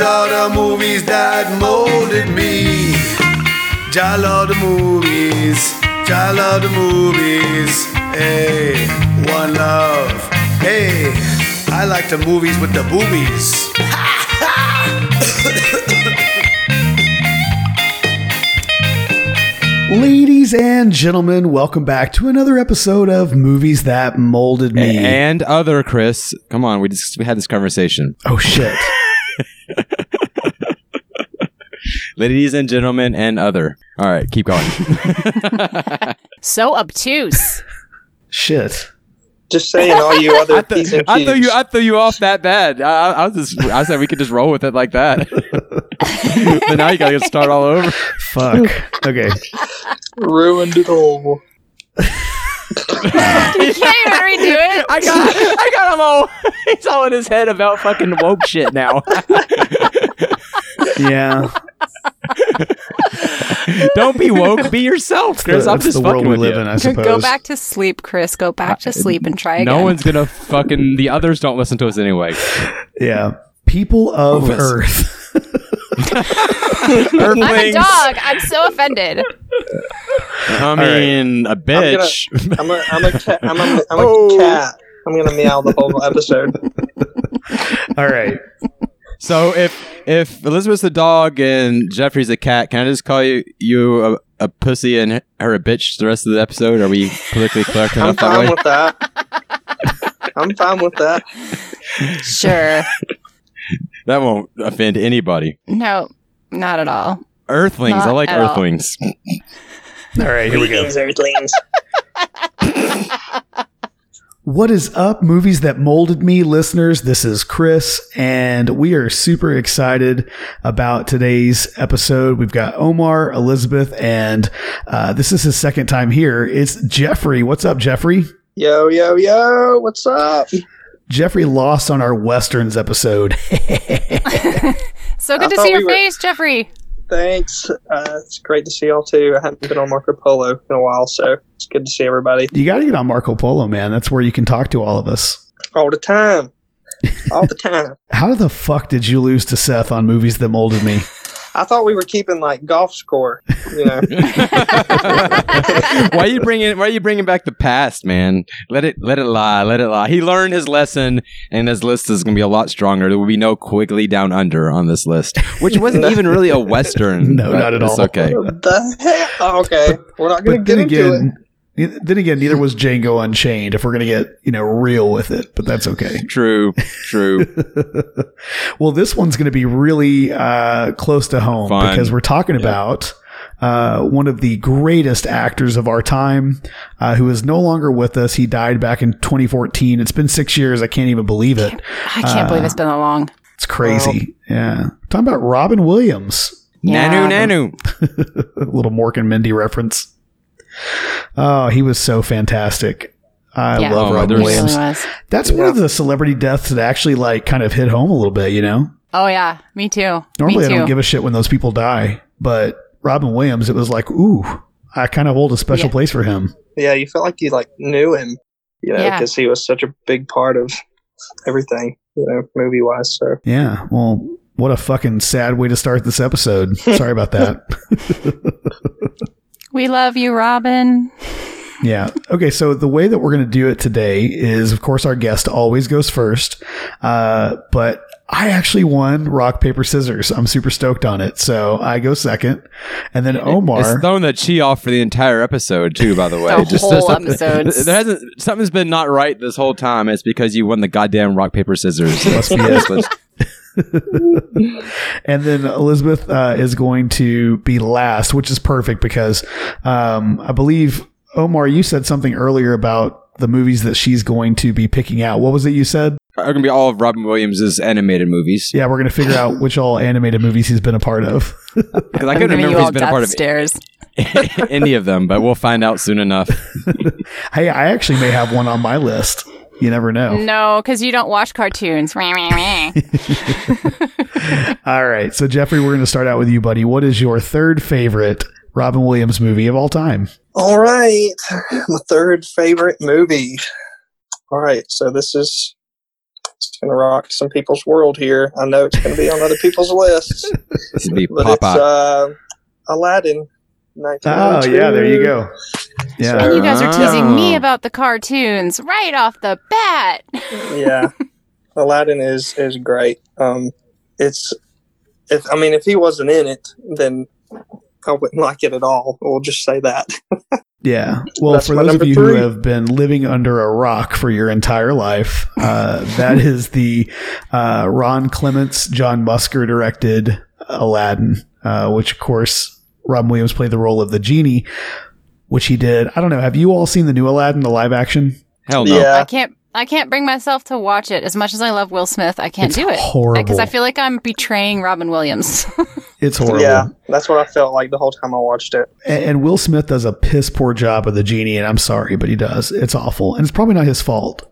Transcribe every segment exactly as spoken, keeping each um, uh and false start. These are the movies that molded me. I love the movies. I love the movies. Hey, one love. Hey, I like the movies with the boobies. Ladies and gentlemen, welcome back to another episode of Movies That Molded Me. And other, Chris. Come on, we just we had this conversation. Oh, shit. Ladies and gentlemen and other. All right, keep going. So obtuse. Shit. Just saying, all you other I th- th- I threw you, I threw you off that bad. I, I was just, I said we could just roll with it like that. But now you gotta start all over. Fuck. Okay. Ruined it all. You can't even redo it. I got, I got him all. He's all in his head about fucking woke shit now. Yeah. Don't be woke. Be yourself, Chris. The, I'm just the fucking world we with live you. In, I suppose. Go back to sleep, Chris. Go back to sleep and try again. No one's gonna fucking. The others don't listen to us anyway. Yeah. People of oh, Earth. I'm a dog. I'm so offended. I mean, right. A bitch. I'm gonna, I'm a, I'm a cat. I'm a, I'm a oh. cat. I'm gonna meow the whole episode. All right. So if if Elizabeth's a dog and Jeffrey's a cat, can I just call you you a, a pussy and her a bitch the rest of the episode? Are we politically correct enough that way? I'm fine with that. I'm fine with that. Sure. That won't offend anybody. No, not at all. Earthlings. Not I like earthlings. All. All right, here we go. Earthlings. What is up, Movies That Molded Me listeners? This is Chris, and we are super excited about today's episode. We've got Omar, Elizabeth, and uh, this is his second time here. It's Jeffrey. What's up, Jeffrey? Yo, yo, yo. What's up? Jeffrey lost on our Westerns episode. So good I to see your we face, were... Jeffrey. Thanks. Uh, it's great to see y'all, too. I haven't been on Marco Polo in a while, so it's good to see everybody. You got to get on Marco Polo, man. That's where you can talk to all of us. All the time. All the time. How the fuck did you lose to Seth on Movies That Molded Me? I thought we were keeping, like, golf score, you know. Why are you bringing Why are you bringing back the past, man? Let it let it lie. Let it lie. He learned his lesson, and his list is going to be a lot stronger. There will be no Quigley Down Under on this list, which wasn't even really a Western. No, not at all. It's okay. What the heck? Oh, okay. We're not going to get into again, it. Then again, neither was Django Unchained, if we're going to get, you know, real with it, but that's okay. True, true. Well, this one's going to be really uh, close to home. Fun. Because we're talking yeah. about uh, one of the greatest actors of our time uh, who is no longer with us. He died back in twenty fourteen. It's been six years. I can't even believe it. I can't, I can't uh, believe it's been that long. It's crazy. Wow. Yeah. We're talking about Robin Williams. Yeah. Nanu, Nanu. A little Mork and Mindy reference. Oh, he was so fantastic. I yeah. love oh, Robin Williams. Really That's yeah. one of the celebrity deaths that actually like kind of hit home a little bit, you know? Oh, yeah. Me too. Normally, me too. I don't give a shit when those people die. But Robin Williams, it was like, ooh, I kind of hold a special yeah. place for him. Yeah, you felt like you like knew him, you know, because yeah. he was such a big part of everything, you know, movie-wise. So. Yeah, well... What a fucking sad way to start this episode. Sorry about that. We love you, Robin. Yeah. Okay. So the way that we're going to do it today is, of course, our guest always goes first. Uh, but I actually won rock, paper, scissors. I'm super stoked on it. So I go second. And then Omar. It's thrown that she off for the entire episode, too, by the way. The just, whole episode. There hasn't, something's been not right this whole time. It's because you won the goddamn rock, paper, scissors. It must be useless. And then Elizabeth uh, is going to be last, which is perfect because um, I believe, Omar, you said something earlier about the movies that she's going to be picking out. What was it you said? Are going to be all of Robin Williams' animated movies. Yeah, we're going to figure out which all animated movies he's been a part of. Because I couldn't remember if he's been a part upstairs. of any of them, but we'll find out soon enough. Hey, I actually may have one on my list. You never know. No, because you don't watch cartoons. All right. So, Jeffrey, we're going to start out with you, buddy. What is your third favorite Robin Williams movie of all time? All right. My third favorite movie. All right. So, this is it's going to rock some people's world here. I know it's going to be on other people's lists. This would be Popeye. It's uh, Aladdin. Oh, yeah, there you go. Yeah. And you guys are teasing oh. me about the cartoons right off the bat. Yeah. Aladdin is, is great. Um, it's, if I mean, if he wasn't in it, then I wouldn't like it at all. We'll just say that. Yeah. Well, that's for those of you three. Who have been living under a rock for your entire life, uh, that is the uh, Ron Clements, John Musker directed Aladdin, uh, which, of course, Robin Williams played the role of the genie, which he did. I don't know. Have you all seen the new Aladdin, the live action? Hell no. Yeah. I can't I can't bring myself to watch it. As much as I love Will Smith, I can't it's do it. Horrible. Because I feel like I'm betraying Robin Williams. It's horrible. Yeah, that's what I felt like the whole time I watched it. And, and Will Smith does a piss poor job of the genie, and I'm sorry, but he does. It's awful. And it's probably not his fault.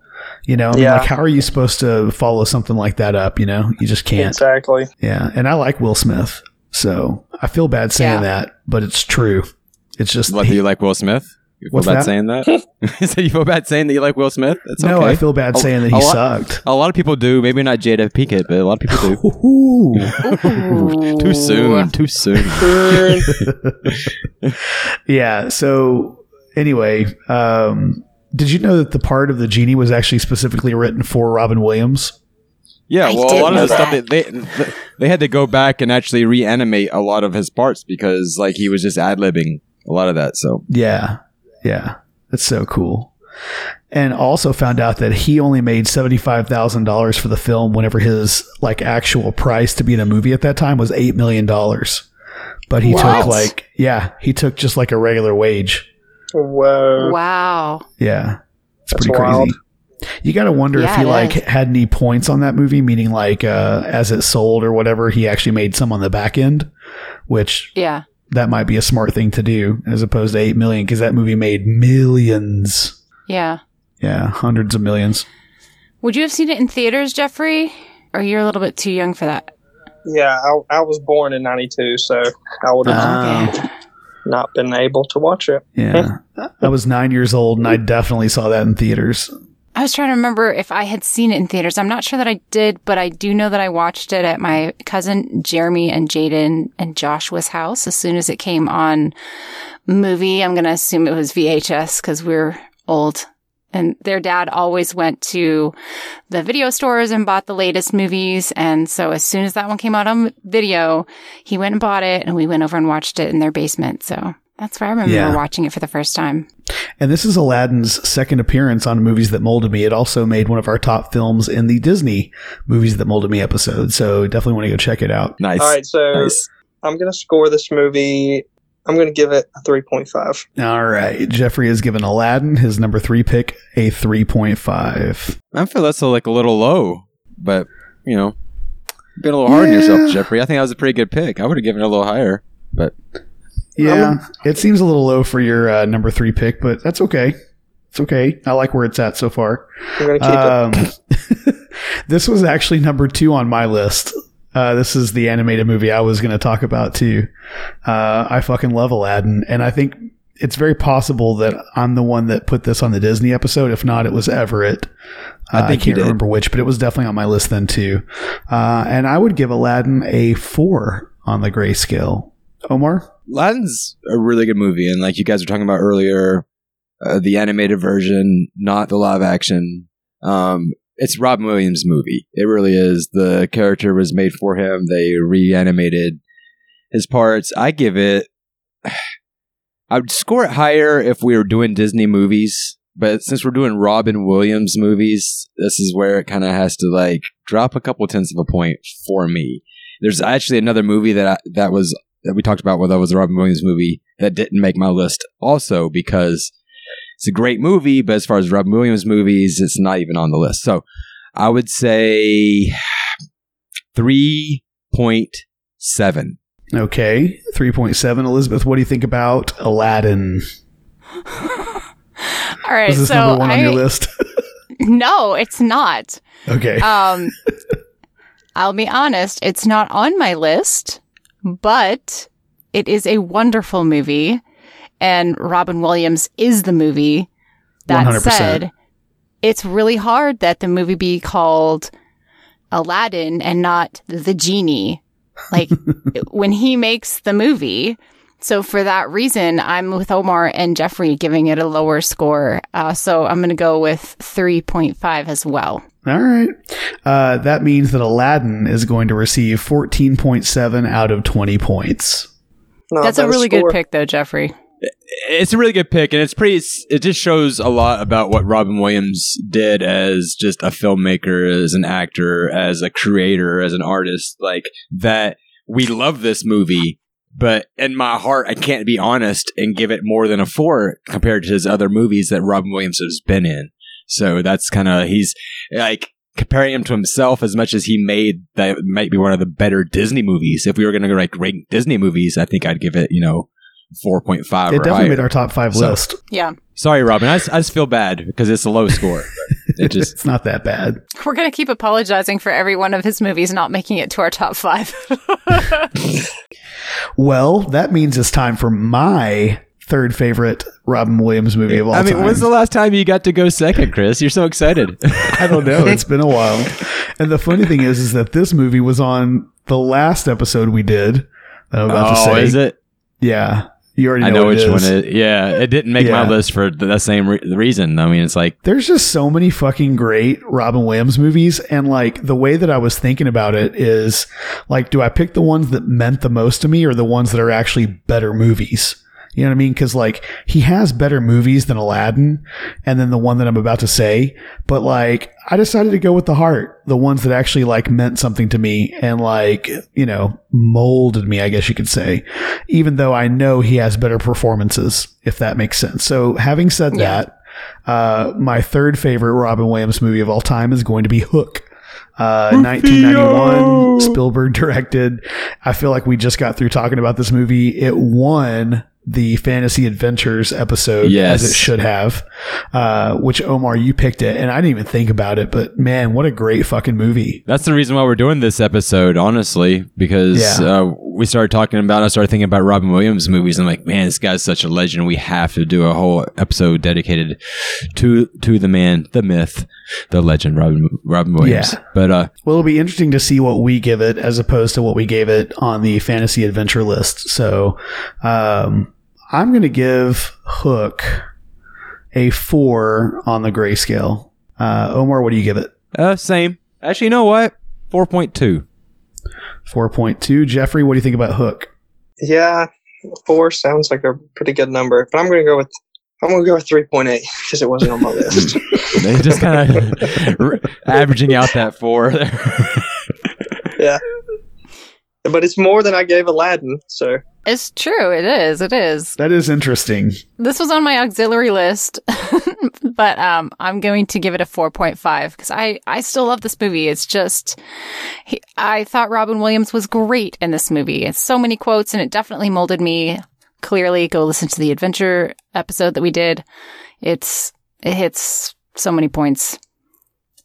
You know, I mean, yeah. like, how are you supposed to follow something like that up? You know, you just can't. Exactly. Yeah. And I like Will Smith. So I feel bad saying yeah. that, but it's true. It's just what he, do you like Will Smith? You feel bad that? saying that? So you feel bad saying that you like Will Smith? That's no, okay. I feel bad a, saying that he a lot, sucked. A lot of people do. Maybe not Jada Pinkett, but a lot of people do. Ooh. Too soon. Too soon. Yeah. So anyway, um, did you know that the part of the genie was actually specifically written for Robin Williams? Yeah, well, a lot of the stuff that they they had to go back and actually reanimate a lot of his parts because, like, he was just ad-libbing a lot of that. So yeah, yeah, that's so cool. And also found out that he only made seventy-five thousand dollars for the film, whenever his like actual price to be in a movie at that time was eight million dollars. But he what? took like yeah, he took just like a regular wage. Whoa! Wow! Yeah, it's that's pretty wild. Crazy. You got to wonder yeah, if he like is. had any points on that movie, meaning like uh, as it sold or whatever, he actually made some on the back end, which yeah. that might be a smart thing to do as opposed to eight million, because that movie made millions. Yeah. Yeah. Hundreds of millions. Would you have seen it in theaters, Jeffrey? Or you're a little bit too young for that? Yeah. I, I was born in ninety-two, so I would have oh. not been able to watch it. Yeah. I was nine years old and I definitely saw that in theaters. I was trying to remember if I had seen it in theaters. I'm not sure that I did, but I do know that I watched it at my cousin Jeremy and Jaden and Joshua's house as soon as it came on movie. I'm going to assume it was V H S because we're old. And their dad always went to the video stores and bought the latest movies. And so as soon as that one came out on video, he went and bought it and we went over and watched it in their basement. So that's where I remember yeah. watching it for the first time. And this is Aladdin's second appearance on Movies That Molded Me. It also made one of our top films in the Disney Movies That Molded Me episode. So definitely want to go check it out. Nice. All right. So nice. I'm going to score this movie. I'm going to give it a three point five. All right. Jeffrey has given Aladdin, his number three pick, a three point five. I feel that's like a little low, but, you know, been a little hard yeah. on yourself, Jeffrey. I think that was a pretty good pick. I would have given it a little higher, but... Yeah, it seems a little low for your uh, number three pick, but that's okay. It's okay. I like where it's at so far. We're gonna keep um, it. This was actually number two on my list. Uh, this is the animated movie I was going to talk about, too. Uh, I fucking love Aladdin, and I think it's very possible that I'm the one that put this on the Disney episode. If not, it was Everett. Uh, I think I can't remember which, but it was definitely on my list then, too. Uh, and I would give Aladdin a four on the grayscale. Omar? Aladdin's a really good movie, and like you guys were talking about earlier, uh, the animated version, not the live action. Um, it's Robin Williams' movie. It really is. The character was made for him. They reanimated his parts. I give it... I would score it higher if we were doing Disney movies, but since we're doing Robin Williams movies, this is where it kind of has to like drop a couple tenths of a point for me. There's actually another movie that I, that was... that we talked about, whether it was a Robin Williams movie, that didn't make my list also because it's a great movie, but as far as Robin Williams movies, it's not even on the list. So I would say three point seven. Okay, three point seven. Elizabeth, what do you think about Aladdin? All right, is this so number one I, on your list? No, it's not. Okay. Um, I'll be honest, it's not on my list. But it is a wonderful movie, and Robin Williams is the movie. That one hundred percent. Said, it's really hard that the movie be called Aladdin and not the genie, like when he makes the movie. So for that reason, I'm with Omar and Jeffrey giving it a lower score. Uh, so I'm going to go with three point five as well. All right. Uh, that means that Aladdin is going to receive fourteen point seven out of twenty points. No, That's a really score. good pick, though, Jeffrey. It's a really good pick, and it's pretty. It just shows a lot about what Robin Williams did as just a filmmaker, as an actor, as a creator, as an artist. Like that, we love this movie, but in my heart, I can't be honest and give it more than a four compared to his other movies that Robin Williams has been in. So that's kind of he's like. Comparing him to himself, as much as he made that might be one of the better Disney movies. If we were going to go like rank Disney movies, I think I'd give it, you know, four point five. It or definitely higher. Made our top five so, list. Yeah. Sorry, Robin. I, I just feel bad because it's a low score. It just It's not that bad. We're going to keep apologizing for every one of his movies not making it to our top five. Well, that means it's time for my third favorite Robin Williams movie of all time. I mean, time. When's the last time you got to go second, Chris? You're so excited. I don't know. It's been a while. And the funny thing is, is that this movie was on the last episode we did. I'm about oh, to say. Is it? Yeah. You already know, I know which it is. one. It, yeah. It didn't make yeah. my list for the same re- reason. I mean, it's like. There's just so many fucking great Robin Williams movies. And like the way that I was thinking about it is like, do I pick the ones that meant the most to me or the ones that are actually better movies? You know what I mean? Because, like, he has better movies than Aladdin and then the one that I'm about to say. But, like, I decided to go with the heart, the ones that actually, like, meant something to me and, like, you know, molded me, I guess you could say, even though I know he has better performances, if that makes sense. So, having said yeah. that, uh, my third favorite Robin Williams movie of all time is going to be Hook. Uh, nineteen ninety-one, Spielberg directed. I feel like we just got through talking about this movie. It won the Fantasy Adventures episode, yes. as it should have, uh, which, Omar, you picked it, and I didn't even think about it, but man, what a great fucking movie. That's the reason why we're doing this episode, honestly, because yeah. uh, we started talking about, I started thinking about Robin Williams movies, and I'm like, man, this guy's such a legend. We have to do a whole episode dedicated to to the man, the myth, the legend, Robin Robin Williams. Yeah. But uh, well, it'll be interesting to see what we give it as opposed to what we gave it on the Fantasy Adventure list. So, um... I'm going to give Hook a four on the grayscale. Uh, Omar, what do you give it? Uh, same. Actually, you know what? four point two. four point two. Jeffrey, what do you think about Hook? Yeah, four sounds like a pretty good number, but I'm going to go with I'm going to go with three point eight because it wasn't on my list. Just kind of r- averaging out that four there. Yeah. But it's more than I gave Aladdin, so. It's true. It is. It is. That is interesting. This was on my auxiliary list, but um, I'm going to give it a four point five because I, I still love this movie. It's just, he, I thought Robin Williams was great in this movie. It's so many quotes, and it definitely molded me. Clearly, go listen to the adventure episode that we did. It's It hits so many points.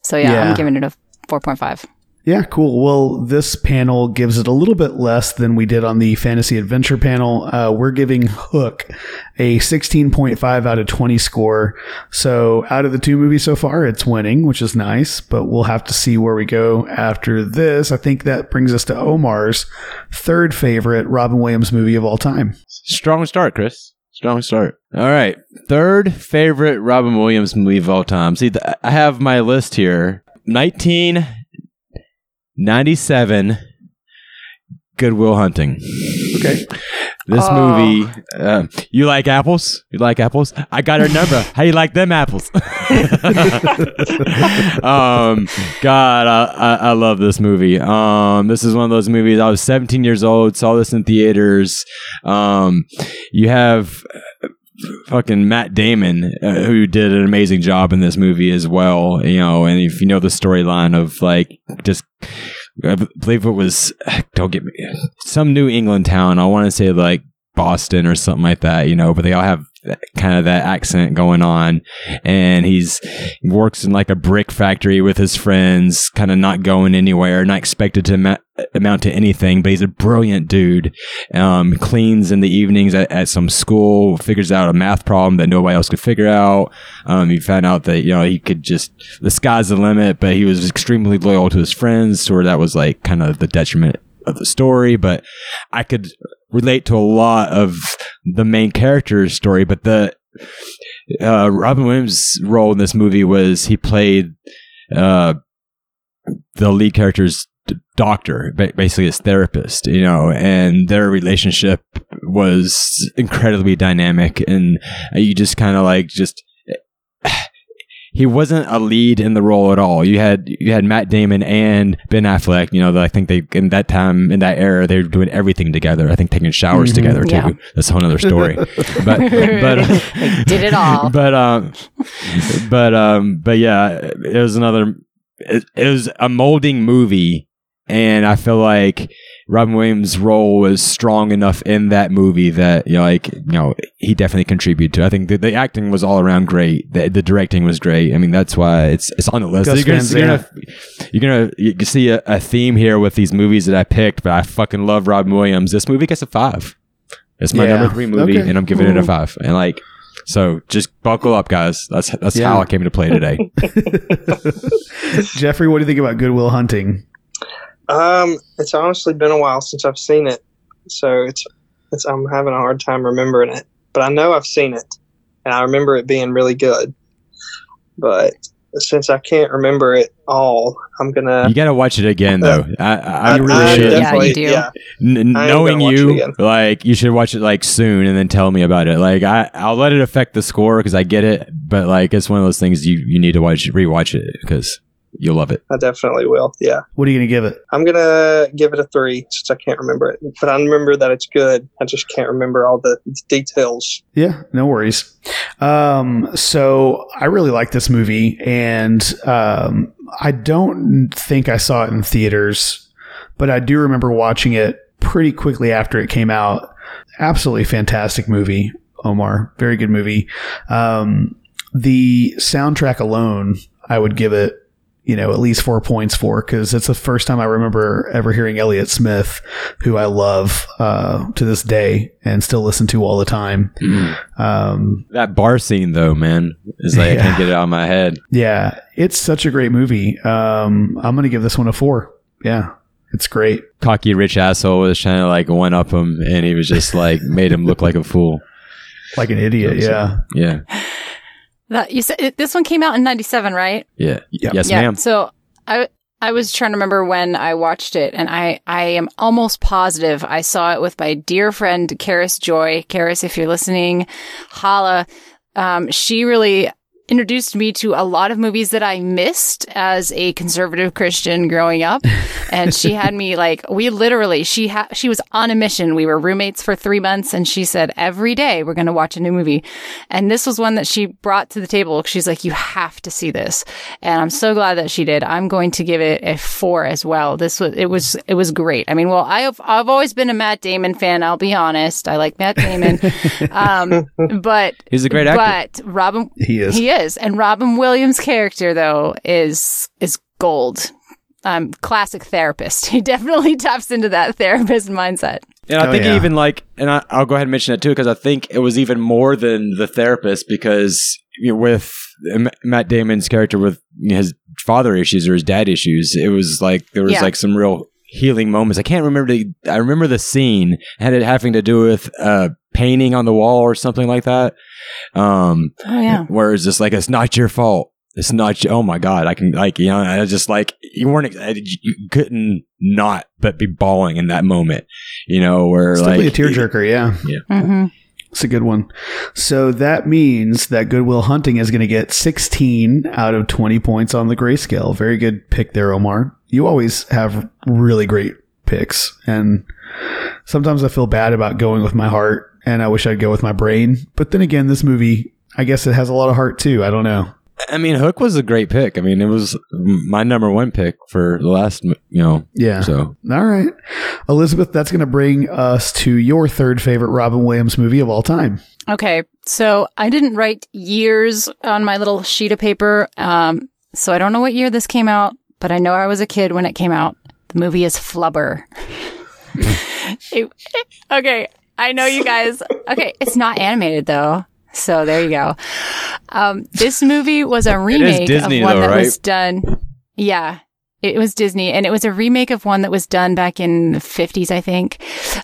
So, yeah, yeah. I'm giving it a four point five. Yeah, cool. Well, this panel gives it a little bit less than we did on the Fantasy Adventure panel. Uh, we're giving Hook a sixteen point five out of twenty score. So out of the two movies so far, it's winning, which is nice, but we'll have to see where we go after this. I think that brings us to Omar's third favorite Robin Williams movie of all time. Strong start, Chris. Strong start. All right. Third favorite Robin Williams movie of all time. See, th- I have my list here. nineteen ninety-seven, Good Will Hunting. Okay. This uh, movie, uh, you like apples? You like apples? I got her number. How you like them apples? um, God, I, I, I love this movie. Um, this is one of those movies. I was seventeen years old, saw this in theaters. Um, you have uh, fucking Matt Damon, uh, who did an amazing job in this movie as well. You know, and if you know the storyline of like just. I believe it was, don't get me, some New England town. I want to say like Boston or something like that, you know, but they all have kind of that accent going on, and he's works in like a brick factory with his friends, kind of not going anywhere, not expected to ma- amount to anything, but he's a brilliant dude. Um, cleans in the evenings at, at some school, figures out a math problem that nobody else could figure out. Um, he found out that, you know, he could just, the sky's the limit, but he was extremely loyal to his friends, so that was like kind of the detriment of the story, but I could relate to a lot of the main character's story. But the uh, Robin Williams' role in this movie was he played uh, the lead character's doctor, basically his therapist, you know, and their relationship was incredibly dynamic, and you just kind of like just. He wasn't a lead in the role at all. You had you had Matt Damon and Ben Affleck. You know, the, I think they in that time in that era they were doing everything together. I think taking showers mm-hmm, together yeah. too. That's a whole other story. but but uh, they did it all. But um, but um, but yeah, it was another. It, it was a molding movie, and I feel like Robin Williams' role was strong enough in that movie that, you know, like, you know, he definitely contributed to. I think the, the acting was all around great. The, the directing was great. I mean, that's why it's it's on the list. You're gonna, you're, gonna, you're gonna you can see a, a theme here with these movies that I picked, but I fucking love Robin Williams. This movie gets a five. It's my yeah. number three movie, okay. and I'm giving Ooh. it a five. And like, so just buckle up, guys. That's that's yeah. how I came to play today. Jeffrey, what do you think about Good Will Hunting? Um, it's honestly been a while since I've seen it, so it's it's I'm having a hard time remembering it. But I know I've seen it, and I remember it being really good. But since I can't remember it all, I'm gonna you gotta watch it again though. I I, I really I should. Yeah, you do. Yeah. N- knowing you, like you should watch it like soon, and then tell me about it. Like I I'll let it affect the score because I get it, but like it's one of those things you you need to watch rewatch it because. You'll love it. I definitely will. Yeah. What are you going to give it? I'm going to give it a three since I can't remember it. But I remember that it's good. I just can't remember all the details. Yeah, no worries. Um, so I really like this movie. And um, I don't think I saw it in theaters, but I do remember watching it pretty quickly after it came out. Absolutely fantastic movie, Omar. Very good movie. Um, the soundtrack alone, I would give it, you know, at least four points for, because it's the first time I remember ever hearing Elliott Smith, who I love uh, to this day and still listen to all the time. Mm. Um, that bar scene, though, man, is like yeah. I can't get it out of my head. Yeah, it's such a great movie. Um, I'm going to give this one a four. Yeah, it's great. Cocky rich asshole was trying to like one up him, and he was just like made him look like a fool, like an idiot. Yeah, yeah. That you said it, this one came out in ninety-seven, right? Yeah. Yep. Yes, yeah. ma'am. So I I was trying to remember when I watched it, and I, I am almost positive I saw it with my dear friend Karis Joy. Karis, if you're listening, holla. Um, she really introduced me to a lot of movies that I missed as a conservative Christian growing up. And she had me like, we literally, she ha- she was on a mission. We were roommates for three months and she said, every day we're going to watch a new movie. And this was one that she brought to the table. She's like, you have to see this. And I'm so glad that she did. I'm going to give it a four as well. This was, it was, it was great. I mean, well, I've, I've always been a Matt Damon fan. I'll be honest. I like Matt Damon. Um, but he's a great actor. But Robin, he is. He is. And Robin Williams' character, though, is is gold. Um, classic therapist. He definitely taps into that therapist mindset. And I oh, think yeah. even like, and I, I'll go ahead and mention it too, because I think it was even more than the therapist, because you know, with M- Matt Damon's character with you know, his father issues or his dad issues, it was like there was yeah. like some real healing moments. I can't remember. The, I remember the scene had it having to do with uh, painting on the wall or something like that. Um, oh, yeah. Where it's just like, it's not your fault. It's not your, oh my God. I can like, you know, I just like, you weren't, you couldn't not, but be bawling in that moment, you know, where it's like a tearjerker. Yeah. Yeah. Mm-hmm. It's a good one. So that means that Good Will Hunting is going to get sixteen out of twenty points on the grayscale. Very good pick there, Omar. You always have really great picks. And sometimes I feel bad about going with my heart. And I wish I'd go with my brain. But then again, this movie, I guess it has a lot of heart, too. I don't know. I mean, Hook was a great pick. I mean, it was my number one pick for the last, you know. Yeah. So. All right. Elizabeth, that's going to bring us to your third favorite Robin Williams movie of all time. Okay. So I didn't write years on my little sheet of paper. Um, so I don't know what year this came out, but I know I was a kid when it came out. The movie is Flubber. it, okay. I know you guys. Okay. It's not animated, though. So there you go. Um, this movie was a remake Disney, of one though, that right? was done. Yeah, it was Disney. And it was a remake of one that was done back in the fifties, I think.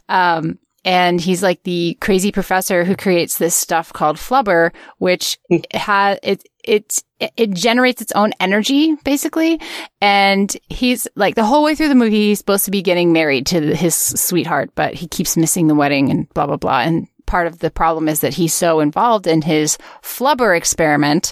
Um, and he's like the crazy professor who creates this stuff called Flubber, which has it, it, it generates its own energy, basically. And he's like the whole way through the movie, he's supposed to be getting married to his sweetheart, but he keeps missing the wedding and blah, blah, blah. And part of the problem is that he's so involved in his Flubber experiment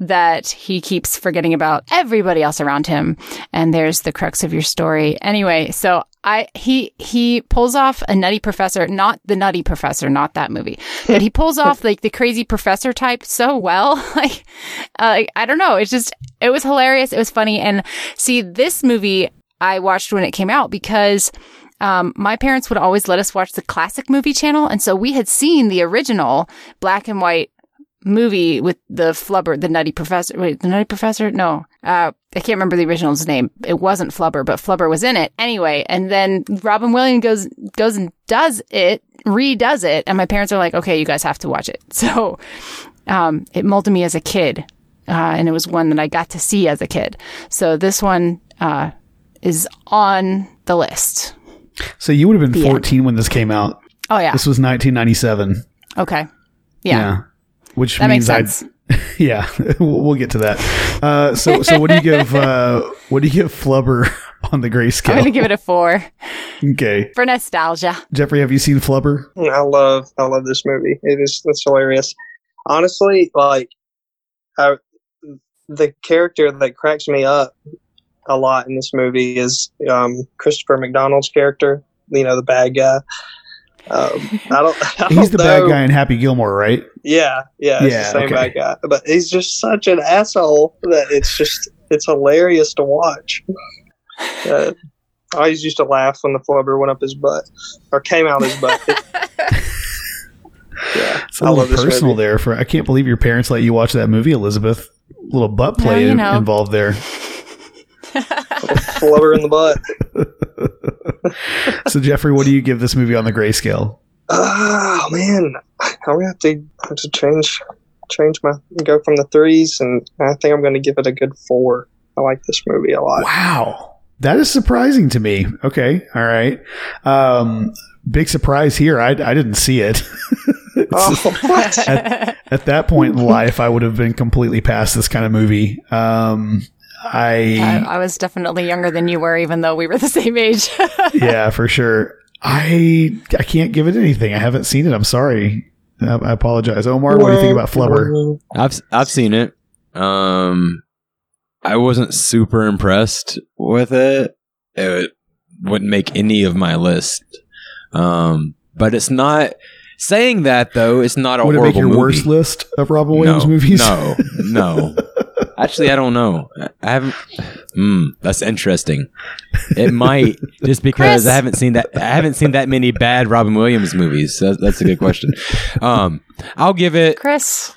that he keeps forgetting about everybody else around him. And there's the crux of your story. Anyway, so I he he pulls off a nutty professor, not the nutty professor, not that movie, but he pulls off like the crazy professor type so well. Like, uh, like I don't know, it's just it was hilarious, it was funny. And see, this movie I watched when it came out because. Um, my parents would always let us watch the classic movie channel. And so we had seen the original black and white movie with the Flubber, the Nutty Professor. Wait, the Nutty Professor? No. Uh, I can't remember the original's name. It wasn't Flubber, but Flubber was in it anyway. And then Robin Williams goes, goes and does it, redoes it. And my parents are like, okay, you guys have to watch it. So, um, it molded me as a kid. Uh, and it was one that I got to see as a kid. So this one, uh, is on the list. So you would have been fourteen end. when this came out. Oh, yeah. This was nineteen ninety-seven. Okay. Yeah. yeah. Which that means makes sense. I'd, yeah. We'll get to that. Uh, so so what do you give uh, What do you give Flubber on the grayscale? I'm going to give it a four. Okay. For nostalgia. Jeffrey, have you seen Flubber? I love I love this movie. It is it's hilarious. Honestly, like, I, the character that cracks me up a lot in this movie is um, Christopher McDonald's character, you know, the bad guy. Um, I don't. I he's don't the know. bad guy in Happy Gilmore, right? Yeah, yeah, it's yeah, the same okay. bad guy. But he's just such an asshole that it's just it's hilarious to watch. Uh, I always used to laugh when the Flubber went up his butt or came out his butt. Yeah, it's a I little love this personal movie. there. For I can't believe your parents let you watch that movie, Elizabeth. A little butt play no, you know. involved there. Flubber in the butt. So Jeffrey, what do you give this movie on the grayscale? Oh man, I'm gonna have to have to change change my go from the threes, and I think I'm gonna give it a good four. I like this movie a lot. Wow, that is surprising to me. Okay, all right. Um, big surprise here. I I didn't see it. Oh, what? At, at that point in life, I would have been completely past this kind of movie. Um. I, I I was definitely younger than you were, even though we were the same age. Yeah, for sure. I I can't give it anything. I haven't seen it. I'm sorry. I, I apologize. Omar, what do you think about Flubber? I've I've seen it. Um, I wasn't super impressed with it. It wouldn't make any of my list. Um, but it's not. Saying that though, it's not a Would horrible it make your movie. Worst list of Robin Williams no, movies? No, no. Actually, I don't know. I haven't. Mm, that's interesting. It might just because Chris. I haven't seen that. I haven't seen that many bad Robin Williams movies. So that's a good question. Um, I'll give it, Chris.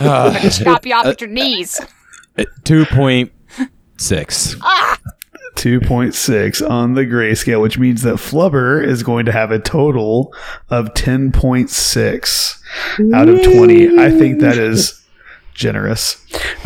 Uh, chop you off at your knees. Two point six. Ah! two point six on the grayscale, which means that Flubber is going to have a total of ten point six out of twenty. I think that is generous.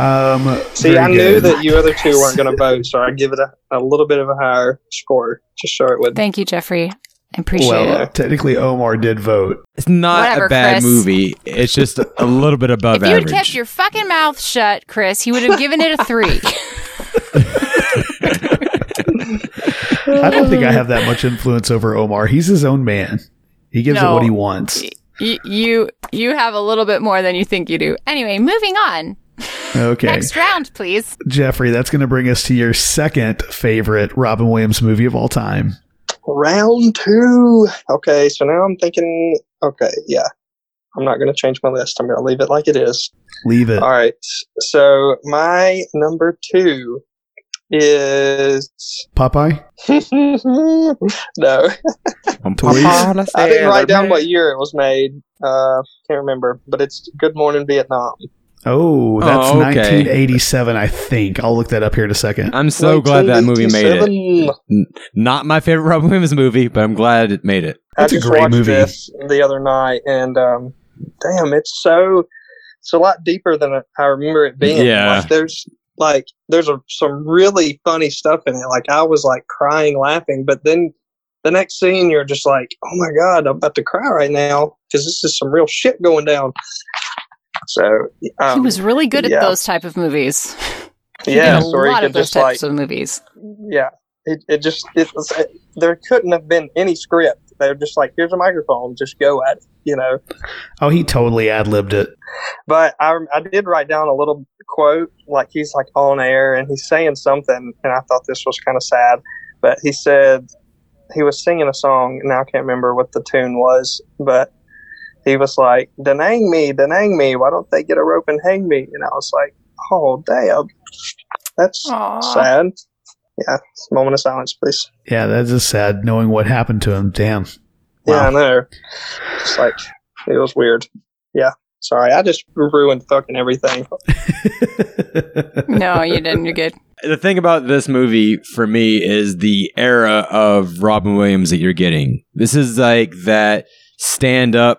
Um, See, I good. knew that you other two weren't going to vote, so I give it a, a little bit of a higher score to show it with. Thank you, Jeffrey. I appreciate well, it. Well, technically, Omar did vote. It's not Whatever, a bad Chris. movie. It's just a, a little bit above average. If you average. had kept your fucking mouth shut, Chris, he would have given it a three. I don't think I have that much influence over Omar. He's his own man. He gives no, it what he wants. Y- you you have a little bit more than you think you do. Anyway, moving on. Okay. Next round, please. Jeffrey, that's going to bring us to your second favorite Robin Williams movie of all time. Round two. Okay, so now I'm thinking, okay, yeah. I'm not going to change my list. I'm going to leave it like it is. Leave it. All right. So my number two is Popeye. No. I'm Popeye. I didn't write down what year it was made. Uh, can't remember, but it's Good Morning Vietnam. Oh, that's oh, okay. nineteen eighty-seven, I think. I'll look that up here in a second. I'm so glad that movie made it. N- not my favorite Robin Williams movie, but I'm glad it made it. That's I just a great watched movie. This the other night, and um, damn, it's so it's a lot deeper than I remember it being. Yeah. Like, there's like there's a, some really funny stuff in it. Like I was like crying, laughing, but then the next scene, you're just like, oh my god, I'm about to cry right now because this is some real shit going down. So um, he was really good at yeah. those type of movies. He yeah, did a lot of those types like, of movies. Yeah, it it just it was it, there couldn't have been any script. They're just like, here's a microphone, just go at it, you know. Oh, he totally ad libbed it. But I I did write down a little quote, like he's like on air and he's saying something, and I thought this was kind of sad. But he said he was singing a song, and I can't remember what the tune was, but. He was like, denang me, denang me. Why don't they get a rope and hang me? And I was like, oh, damn. That's Aww. Sad. Yeah. Moment of silence, please. Yeah, that is sad, knowing what happened to him. Damn. Wow. Yeah, I know. It's like, it was weird. Yeah. Sorry, I just ruined fucking everything. No, you didn't. You're good. The thing about this movie for me is the era of Robin Williams that you're getting. This is like that stand-up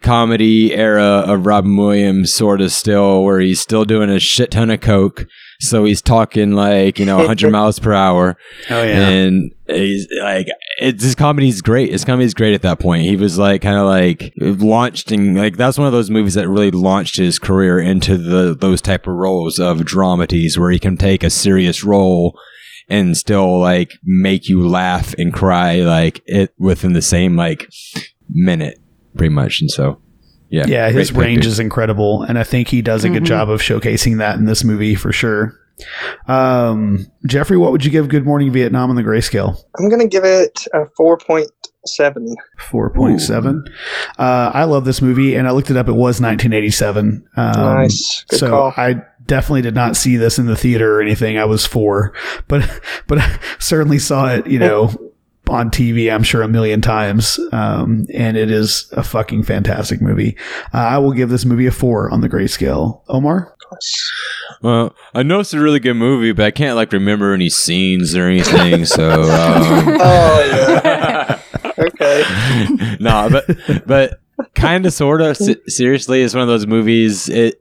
comedy era of Robin Williams, sort of still, where he's still doing a shit ton of coke, so he's talking like, you know, one hundred miles per hour. Oh yeah, and he's like, it's his comedy's great. His comedy's great at that point. He was like, kind of like launched, and like that's one of those movies that really launched his career into the those type of roles of dramedies, where he can take a serious role and still like make you laugh and cry like it within the same like minute, pretty much. And so yeah yeah his great, range great is incredible, and I think he does a good mm-hmm. job of showcasing that in this movie for sure. um Jeffrey, what would you give Good Morning Vietnam on the grayscale? I'm gonna give it a four point seven. four point seven. uh I love this movie, and I looked it up. It was nineteen eighty-seven. Um, nice. Good so call. I definitely did not see this in the theater or anything. I was four, but but I certainly saw it, you know, on T V, I'm sure a million times. Um, and it is a fucking fantastic movie. Uh, I will give this movie a four on the grayscale. Omar? Well, I know it's a really good movie, but I can't like remember any scenes or anything. So, um. Oh, yeah. Okay. No, nah, but, but kind of, sort of, se- seriously, it's one of those movies. It,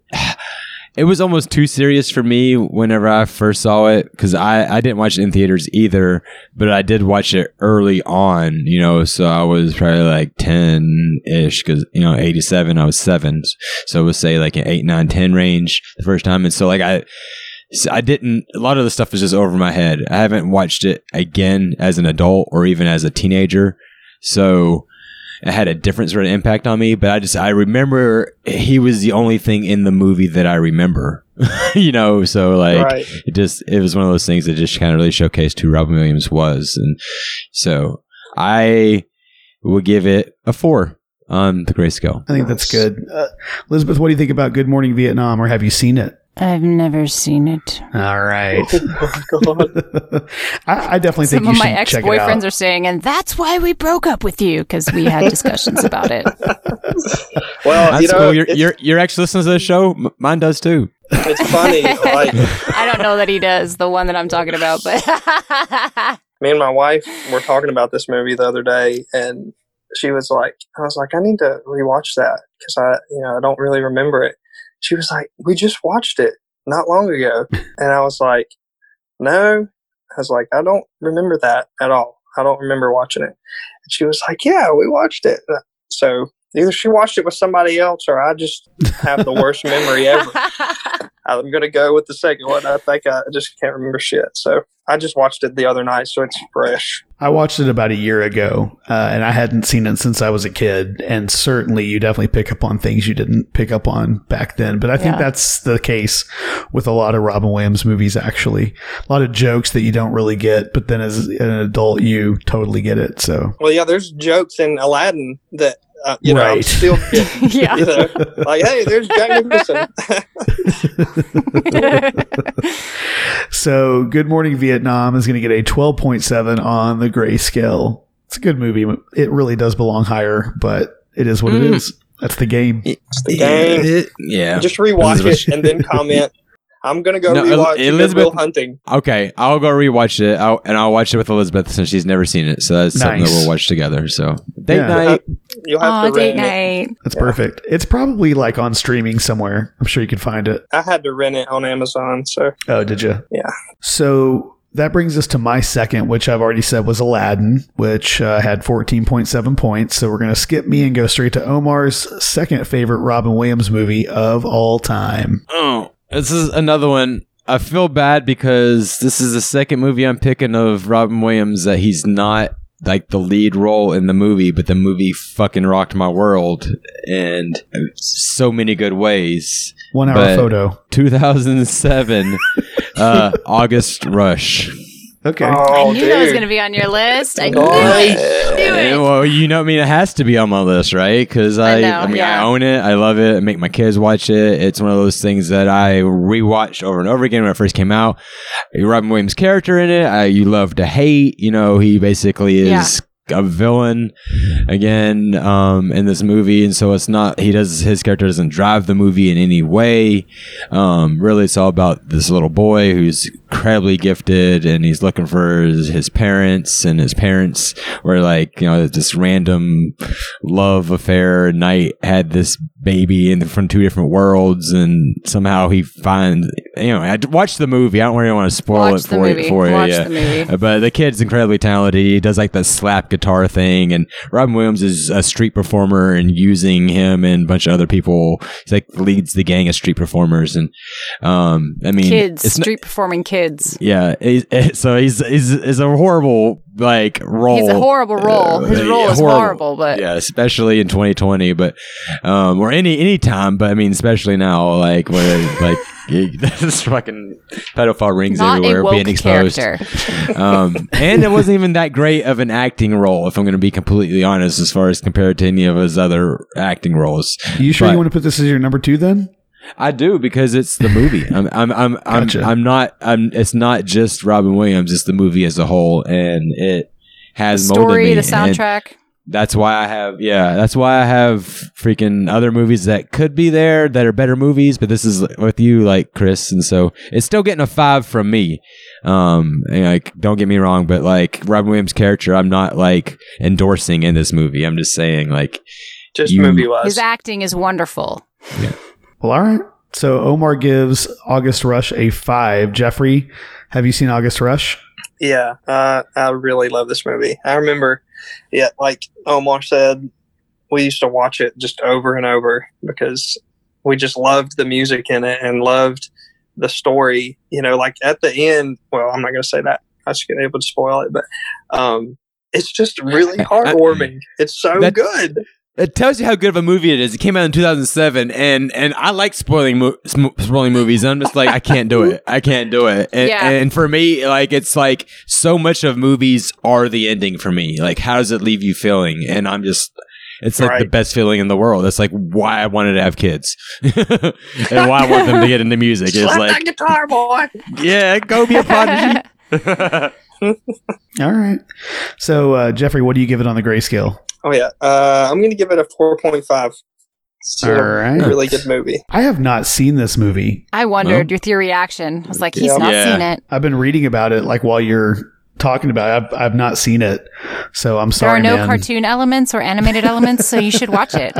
It was almost too serious for me whenever I first saw it, because I, I didn't watch it in theaters either, but I did watch it early on, you know, so I was probably like ten-ish, because, you know, eighty-seven, I was seven, so it was, say, like an eight, nine, ten range the first time, and so, like, I... So I didn't, a lot of the stuff is just over my head. I haven't watched it again as an adult or even as a teenager, so it had a different sort of impact on me, but I just, I remember he was the only thing in the movie that I remember, you know, so like, right. it just, it was one of those things that just kind of really showcased who Robin Williams was. And so I will give it a four on the grayscale. I think that's good. Uh, Elizabeth, what do you think about Good Morning Vietnam, or have you seen it? I've never seen it. All right. Oh God. I, I definitely Some think you should check it out. Some of my ex-boyfriends are saying, and that's why we broke up with you, because we had discussions about it. Well, that's, you know, cool. your, your, your ex listens to the show. M- mine does too. It's funny. Like, I don't know that he does, the one that I'm talking about, but me and my wife were talking about this movie the other day, and she was like, I was like, I need to rewatch that because I, you know, I don't really remember it. She was like, we just watched it not long ago. And I was like, no. I was like, I don't remember that at all. I don't remember watching it. And she was like, yeah, we watched it. So either she watched it with somebody else, or I just have the worst memory ever. I'm going to go with the second one. I think I just can't remember shit. So I just watched it the other night, so it's fresh. I watched it about a year ago, uh, and I hadn't seen it since I was a kid. And certainly you definitely pick up on things you didn't pick up on back then. But I think yeah. that's the case with a lot of Robin Williams movies, actually. A lot of jokes that you don't really get, but then as an adult, you totally get it. So, well, yeah, there's jokes in Aladdin that Uh, you right. know, I'm still yeah. You know, like, hey, there's Jack Nicholson. So, Good Morning Vietnam is going to get a twelve point seven on the grayscale. It's a good movie. It really does belong higher, but it is what mm. it is. That's the game. It's the game. It, yeah. Just rewatch it and then comment. I'm going to go no, rewatch Good Will Hunting. Okay, I'll go rewatch it, I'll, and I'll watch it with Elizabeth since she's never seen it. So that's nice. Something that we'll watch together. So date yeah. night. You'll have, you'll have oh, to rent date it. Night. That's yeah. perfect. It's probably like on streaming somewhere. I'm sure you can find it. I had to rent it on Amazon. So oh, did you? Yeah. So that brings us to my second, which I've already said was Aladdin, which uh, had fourteen point seven points. So we're going to skip me and go straight to Omar's second favorite Robin Williams movie of all time. Oh. This is another one. I feel bad because this is the second movie I'm picking of Robin Williams that he's not like the lead role in the movie, but the movie fucking rocked my world in so many good ways. One Hour but Photo. two thousand seven, uh, August Rush. Okay. Oh, I knew dude. that was going to be on your list. I knew it. knew it. Well, you know, I mean, it has to be on my list, right? Because I, I, know, I mean, yeah. I own it. I love it. I make my kids watch it. It's one of those things that I rewatched over and over again when it first came out. Robin Williams' character in it, I, you love to hate. You know, he basically is. Yeah. A villain again um in this movie, and so it's not he does his character doesn't drive the movie in any way. Um really, it's all about this little boy who's incredibly gifted, and he's looking for his, his parents, and his parents were like, you know, this random love affair night had this baby in from two different worlds, and somehow he finds, you know, I watched the movie. I don't really want to spoil watch it for you for watch you. Yeah. But the kid's incredibly talented. He does like the slap guitar thing, and Robin Williams is a street performer, and using him and a bunch of other people, he's like leads the gang of street performers, and um, I mean, kids, it's street not, performing kids. Yeah, he's, so he's he's, he's a horrible. Like role, he's a horrible role. Uh, His role yeah, is horrible. horrible, but yeah, especially in twenty twenty, but um, or any any time, but I mean, especially now, like where like this fucking pedophile rings Not everywhere, being exposed. um, and it wasn't even that great of an acting role, if I'm going to be completely honest, as far as compared to any of his other acting roles. Are you sure but, you want to put this as your number two then? I do, because it's the movie. I'm, I'm, I'm, I'm, gotcha. I'm, I'm not. I'm. It's not just Robin Williams. It's the movie as a whole, and it has the story, molded me, the soundtrack. That's why I have. Yeah, that's why I have freaking other movies that could be there that are better movies, but this is with you, like Chris, and so it's still getting a five from me. Um, and like, don't get me wrong, but like Robin Williams' character, I'm not like endorsing in this movie. I'm just saying, like, just movie wise, his acting is wonderful. Yeah. Well, all right. So Omar gives August Rush a five. Jeffrey, have you seen August Rush? Yeah, uh, I really love this movie. I remember, yeah, like Omar said, we used to watch it just over and over because we just loved the music in it and loved the story. You know, like at the end, well, I'm not going to say that. I should be able to spoil it, but um, it's just really heartwarming. It's so That's- good. It tells you how good of a movie it is. It came out in two thousand seven, and, and I like spoiling mo- spoiling movies. I'm just like, I can't do it. I can't do it. And, yeah. and for me, like it's like so much of movies are the ending for me. Like, how does it leave you feeling? And I'm just, it's like right. the best feeling in the world. That's like why I wanted to have kids and why I want them to get into music. It's Slap like that guitar boy. Yeah, go be a prodigy. All right. So, uh, Jeffrey, what do you give it on the grayscale? Oh, yeah. Uh, I'm going to give it a four point five. So, all right. Really good movie. I have not seen this movie. I wondered no. your, your reaction. I was like, he's yeah. not yeah. seen it. I've been reading about it like while you're talking about it. I've, I've not seen it. So I'm sorry, There are no man. cartoon elements or animated elements, so you should watch it.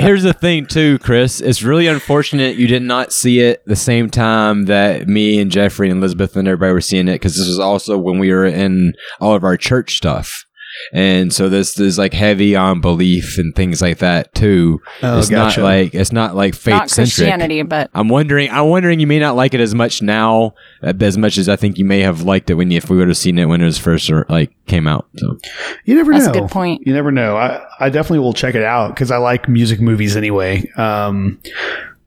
Here's the thing, too, Chris. It's really unfortunate you did not see it the same time that me and Jeffrey and Elizabeth and everybody were seeing it, because this was also when we were in all of our church stuff. And so this is like heavy on belief and things like that too. Oh, it's gotcha. not like it's not like faith centric. But I'm wondering, I'm wondering you may not like it as much now as much as I think you may have liked it when you, if we would have seen it when it was first or like came out. So you never know. That's a good point. You never know. I I definitely will check it out because I like music movies anyway. Um,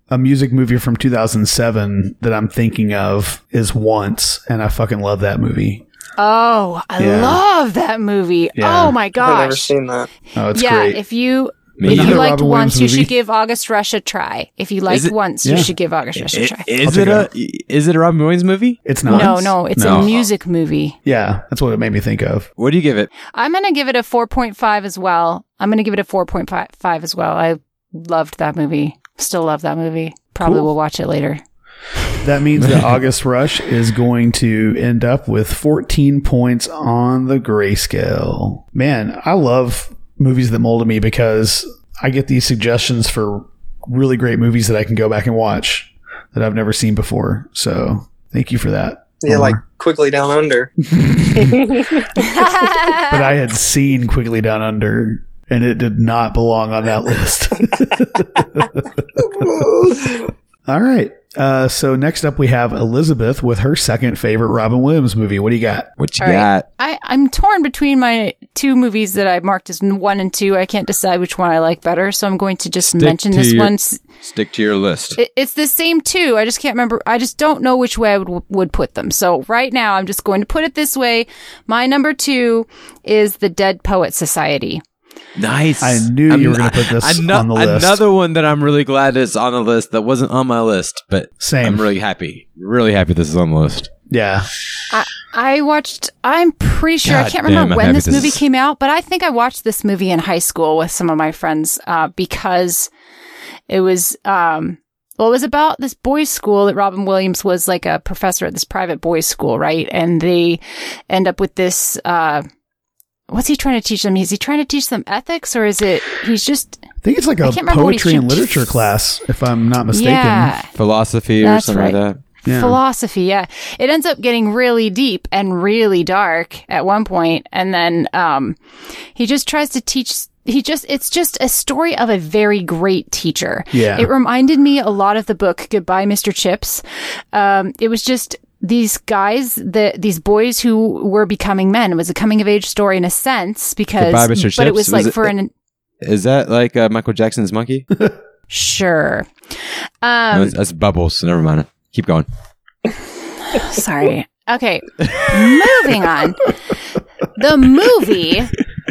a music movie from two thousand seven that I'm thinking of is Once, and I fucking love that movie. Oh, I yeah. love that movie. Yeah. Oh my gosh. I've never seen that. Oh, it's yeah, great. If you Maybe. if you liked Robin Once, you should give August Rush a try. If you liked it, Once, yeah. you should give August Rush it, a try. Is it a, is it a Robin Williams movie? It's not. No, no, it's no. a music movie. Yeah, that's what it made me think of. What do you give it? I'm going to give it a four point five as well. I'm going to give it a four point five as well. I loved that movie. Still love that movie. Probably cool. will watch it later. That means that August Rush is going to end up with fourteen points on the grayscale. Man, I love movies that molded me because I get these suggestions for really great movies that I can go back and watch that I've never seen before. So thank you for that. Yeah, Omar. Like Quigley Down Under. But I had seen Quigley Down Under, and it did not belong on that list. All right. Uh, so next up, we have Elizabeth with her second favorite Robin Williams movie. What do you got? What you All got? Right. I, I'm torn between my two movies that I marked as one and two. I can't decide which one I like better, so I'm going to just stick mention to this your, one. Stick to your list. It, it's the same two. I just can't remember. I just don't know which way I would, would put them. So right now, I'm just going to put it this way. My number two is The Dead Poets Society. Nice. I knew I'm, you were going to put this I'm, on the list. Another one that I'm really glad is on the list that wasn't on my list, but Same. I'm really happy. Really happy this is on the list. Yeah. I, I watched, I'm pretty sure, God I can't remember damn, when this, this movie came out, but I think I watched this movie in high school with some of my friends uh, because it was, um, well, it was about this boys' school that Robin Williams was like a professor at this private boys' school, right? And they end up with this... Uh, What's he trying to teach them? Is he trying to teach them ethics, or is it he's just... I think it's like a poetry and literature class, if I'm not mistaken. Yeah, philosophy or something right. like that. Yeah. Philosophy, yeah. It ends up getting really deep and really dark at one point, and then um, he just tries to teach... He just, it's just a story of a very great teacher. Yeah. It reminded me a lot of the book, Goodbye, Mister Chips. Um, it was just... These guys, the these boys who were becoming men, it was a coming of age story in a sense because, Goodbye, Mister Chips. But it was like was it, for an. Is that like uh, Michael Jackson's Monkey? Sure, um, no, that's Bubbles. So never mind. Keep going. Sorry. Okay, moving on. The movie.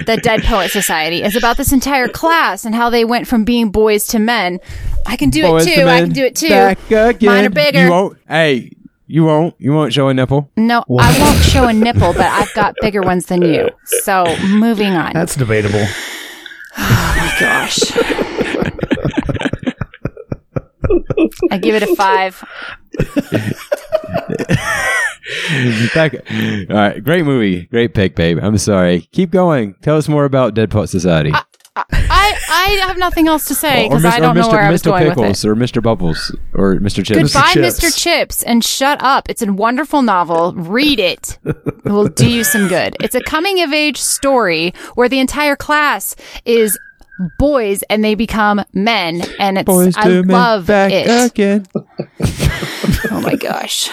The Dead Poets Society is about this entire class and how they went from being boys to men. I can do boys it too. To I can do it too. Back again. Mine are bigger. You won't, hey. You won't. You won't show a nipple. No, what? I won't show a nipple, but I've got bigger ones than you. So moving on. That's debatable. Oh my gosh. I give it a five. All right. Great movie. Great pick, babe. I'm sorry. Keep going. Tell us more about Dead Poets Society. I, I, I have nothing else to say because well, I don't know Mister, where I was Mister going Pickles with it. Or Mister Bubbles or Mister Chips. Goodbye, Mister Chips. Mister Chips, and shut up. It's a wonderful novel. Read it. It will do you some good. It's a coming-of-age story where the entire class is boys and they become men, and it's boys I love back it. Again. Oh my gosh.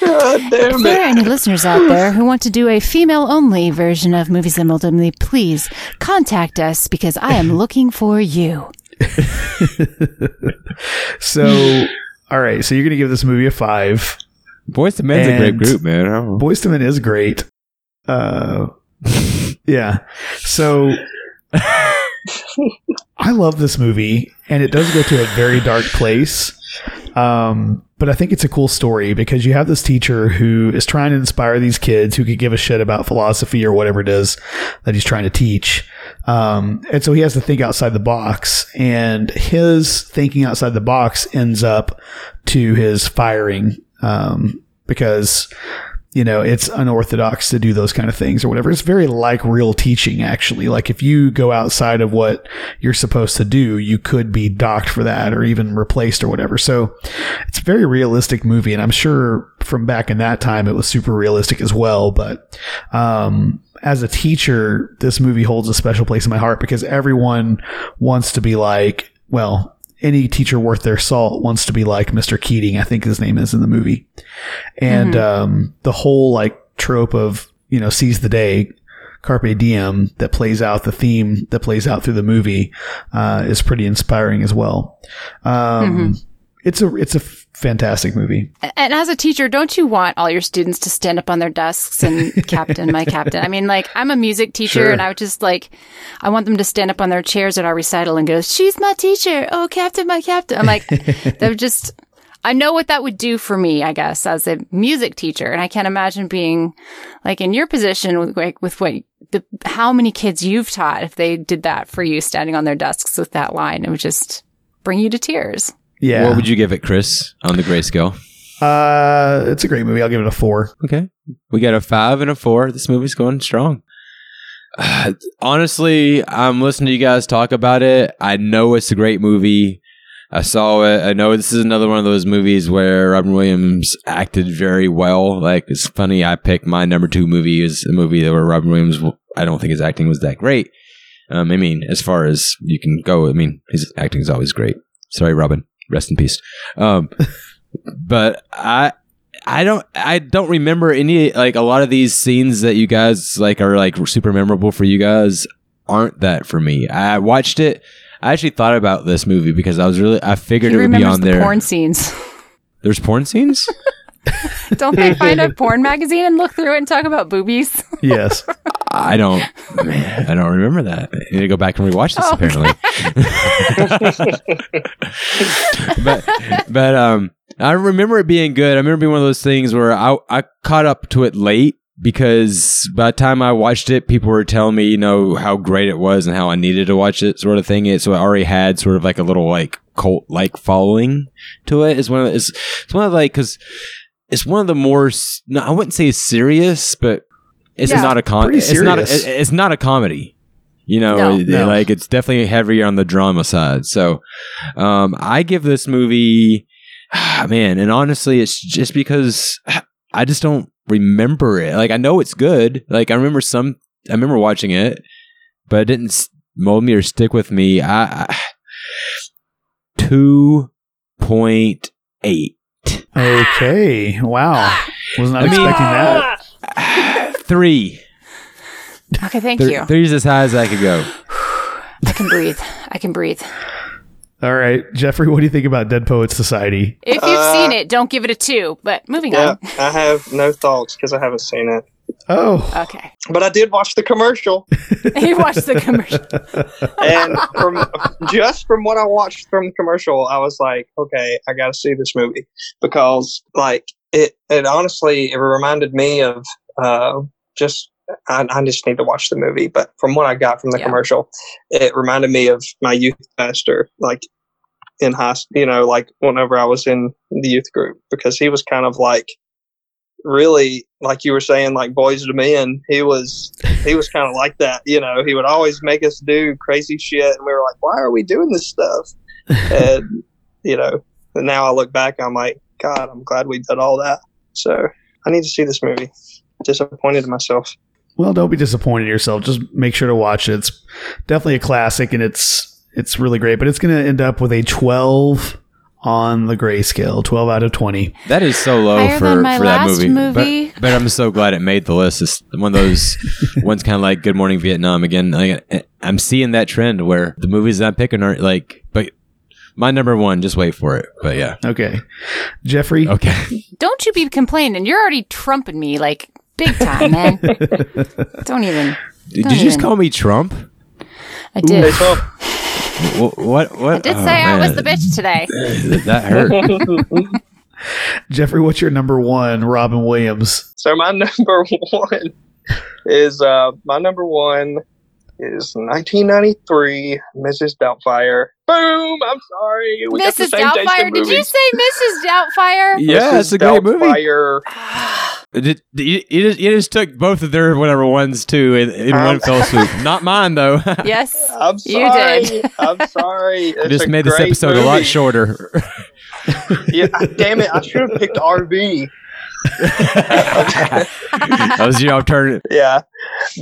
God damn it. If there are any listeners out there who want to do a female-only version of Movies That Molded Me, please contact us because I am looking for you. So, all right. So you're going to give this movie a five. Boys to Men's a great group, man. Boys to Men is great. Uh, yeah. So I love this movie, and it does go to a very dark place. Um, but I think it's a cool story because you have this teacher who is trying to inspire these kids who could give a shit about philosophy or whatever it is that he's trying to teach. Um, and so he has to think outside the box, and his thinking outside the box ends up to his firing, um, because, you know, it's unorthodox to do those kind of things or whatever. It's very like real teaching, actually. Like if you go outside of what you're supposed to do, you could be docked for that or even replaced or whatever. So it's a very realistic movie. And I'm sure from back in that time, it was super realistic as well. But, um, as a teacher, this movie holds a special place in my heart because everyone wants to be like, well, any teacher worth their salt wants to be like Mister Keating, I think his name is in the movie. And, mm-hmm. um, the whole like trope of, you know, seize the day, carpe diem, that plays out the theme that plays out through the movie, uh, is pretty inspiring as well. Um, mm-hmm. it's a it's a fantastic movie. And as a teacher, don't you want all your students to stand up on their desks and captain, my captain? I mean, like, I'm a music teacher, sure. and I would just like, I want them to stand up on their chairs at our recital and go, "She's my teacher. Oh, captain, my captain." I'm like, they're just, I know what that would do for me, I guess, as a music teacher. And I can't imagine being like in your position with like, with what the, how many kids you've taught, if they did that for you, standing on their desks with that line, it would just bring you to tears. Yeah. What would you give it, Chris, on the grayscale? Uh, it's a great movie. I'll give it a four. Okay. We got a five and a four. This movie's going strong. Uh, honestly, I'm listening to you guys talk about it. I know it's a great movie. I saw it. I know this is another one of those movies where Robin Williams acted very well. Like, it's funny. I picked my number two movie is a movie that where Robin Williams, I don't think his acting was that great. Um, I mean, as far as you can go, I mean, his acting is always great. Sorry, Robin. Rest in peace. Um, but I, I don't, I don't remember any, like a lot of these scenes that you guys like are like super memorable for you guys aren't that for me. I watched it. I actually thought about this movie because I was really, I figured he it would be on the there. Porn scenes. There's porn scenes. Don't they find a porn magazine and look through it and talk about boobies? Yes. I don't, man, I don't remember that. I need to go back and rewatch this, oh, apparently. Okay. but, but, um, I remember it being good. I remember being one of those things where I, I caught up to it late because by the time I watched it, people were telling me, you know, how great it was and how I needed to watch it, sort of thing. It, so I already had sort of like a little like cult like following to it. It's one of, it's, it's one of like, cause it's one of the more, no, I wouldn't say serious, but it's yeah, not a com- it's not a, it's not a comedy, you know, no, no. Like it's definitely heavier on the drama side. So um, I give this movie, man, and honestly, it's just because I just don't remember it. Like I know it's good. Like I remember some, I remember watching it, but it didn't mold me or stick with me. I, I two point eight. Okay. Wow. Was not I expecting mean, that. Uh, three. Okay, thank Th- you. Three's as high as I could go. I can breathe. I can breathe. All right. Jeffrey, what do you think about Dead Poets Society? If you've uh, seen it, don't give it a two, but moving yeah, on. I have no thoughts because I haven't seen it. Oh. Okay. But I did watch the commercial. He watched the commercial. And from just from what I watched from the commercial, I was like, okay, I got to see this movie because, like, it, it honestly, it reminded me of uh, just, I, I just need to watch the movie. But from what I got from the yeah. commercial, it reminded me of my youth pastor, like, in high school, you know, like, whenever I was in the youth group, because he was kind of like, really, like you were saying, like Boys to Men, he was he was kind of like that, you know. He would always make us do crazy shit, and we were like, why are we doing this stuff? And you know, and now I look back, I'm like, God, I'm glad we did all that. So I need to see this movie. Disappointed in myself. Well, don't be disappointed in yourself. Just make sure to watch it. It's definitely a classic, and it's it's really great. But it's going to end up with a twelve. On the grayscale, twelve out of twenty. That is so low Higher for, for that movie. movie. But, but I'm so glad it made the list. It's one of those ones, kind of like Good Morning Vietnam. Again, like, I'm seeing that trend where the movies that I'm picking are like, but my number one, just wait for it. But yeah. Okay. Jeffrey. Okay. Don't you be complaining. You're already trumping me like big time, man. Don't even. Don't did you even. Just call me Trump? I did. Ooh, hey, Trump. What, what, what? I did say oh, I was the bitch today. That hurt. Jeffrey, what's your number one, Robin Williams? So my number one is uh, my number one is nineteen ninety-three, Missus Doubtfire. Boom! I'm sorry, we Missus got the same Doubtfire. Did you say Missus Doubtfire? Yeah, Missus it's a great Doubtfire. movie. It, it, it just took both of their whatever ones too in, in um, one fell swoop. Not mine though. Yes, I'm sorry. You did. I'm sorry. It's I just made this episode movie. a lot shorter. Yeah, damn it! I should have picked R V. That was your alternative. Yeah,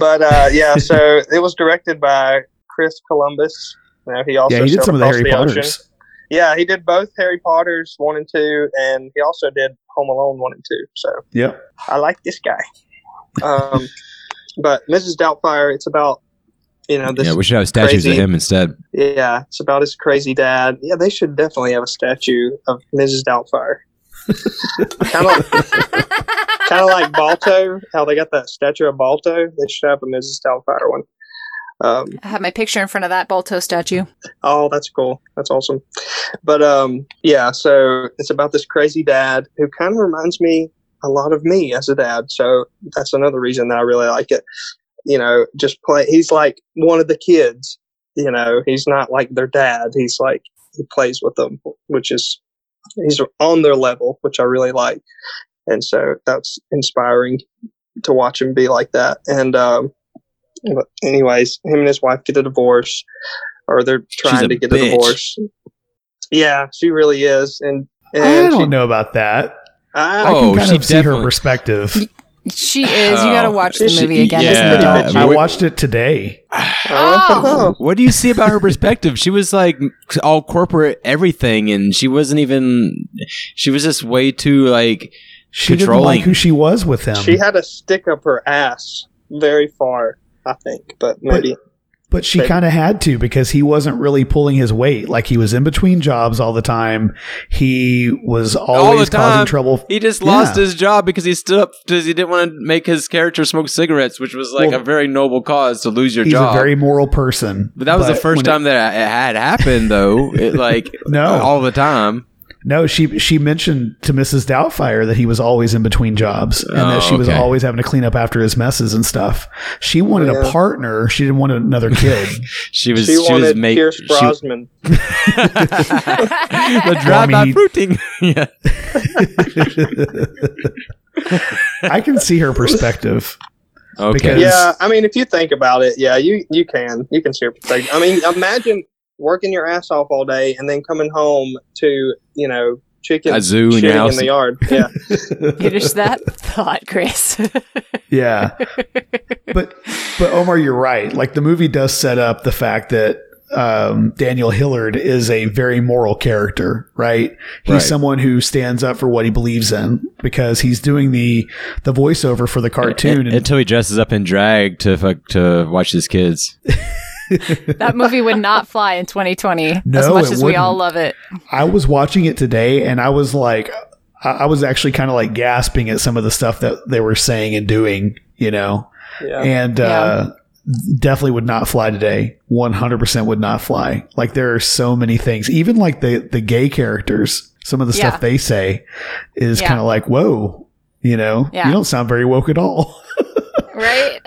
but uh, yeah. So it was directed by Chris Columbus. Now, he also yeah, he did some of the Harry the Potters. Ocean. Yeah, he did both Harry Potters one and two, and he also did Home Alone one and two. So yeah, I like this guy. Um, but Missus Doubtfire, it's about you know, this yeah, we should have statues crazy, of him instead. Yeah, it's about his crazy dad. Yeah, they should definitely have a statue of Missus Doubtfire. kind of, kind of like Balto. How they got that statue of Balto? They should have a Missus Doubtfire one. Um, I have my picture in front of that Balto statue. Oh, that's cool. That's awesome. But um, yeah, so it's about this crazy dad who kind of reminds me a lot of me as a dad. So that's another reason that I really like it. You know, just play. He's like one of the kids. You know, he's not like their dad. He's like he plays with them, which is he's on their level, which I really like. And so that's inspiring to watch him be like that. And um, but anyways, him and his wife get a divorce, or they're trying to get bitch. a divorce. Yeah, she really is. And, and I don't she, know about that. I, I oh, can kind she of see her perspective. She is. You got to watch the movie again. Yeah. As an adult. I watched it today. Oh. What do you see about her perspective? She was like all corporate everything, and she wasn't even. She was just way too like. She controlling. Didn't like who she was with him. She had a stick up her ass very far, I think, but maybe. But, but she kind of had to because he wasn't really pulling his weight. Like he was in between jobs all the time. He was always all the time, causing trouble. He just yeah. lost his job because he stood up because he didn't want to make his character smoke cigarettes, which was like well, a very noble cause to lose your he's job. He's a very moral person. But that was but the first time it, that it had happened, though. It, like no, all the time. No, she she mentioned to Missus Doubtfire that he was always in between jobs and oh, that she was okay. always having to clean up after his messes and stuff. She wanted yeah. a partner. She didn't want another kid. she was. She, she wanted was make, Pierce Brosnan. She, the drive by fruiting. I can see her perspective. Okay. Because yeah, I mean, if you think about it, yeah, you you can you can see her perspective. I mean, imagine. Working your ass off all day and then coming home to, you know, chicken a zoo shooting in, in the yard. Yeah. Finish that thought, Chris. yeah. But, but Omar, you're right. Like the movie does set up the fact that um, Daniel Hillard is a very moral character, right? He's right. someone who stands up for what he believes in because he's doing the, the voiceover for the cartoon. And, and, until he dresses up in drag to fuck, to watch his kids. That movie would not fly in twenty twenty no, as much as wouldn't. We all love it. I was watching it today and I was like, I, I was actually kind of like gasping at some of the stuff that they were saying and doing, you know, yeah. and yeah. Uh, definitely would not fly today. one hundred percent would not fly. Like there are so many things, even like the, the gay characters, some of the yeah. stuff they say is yeah. kind of like, whoa, you know, yeah. you don't sound very woke at all. Right?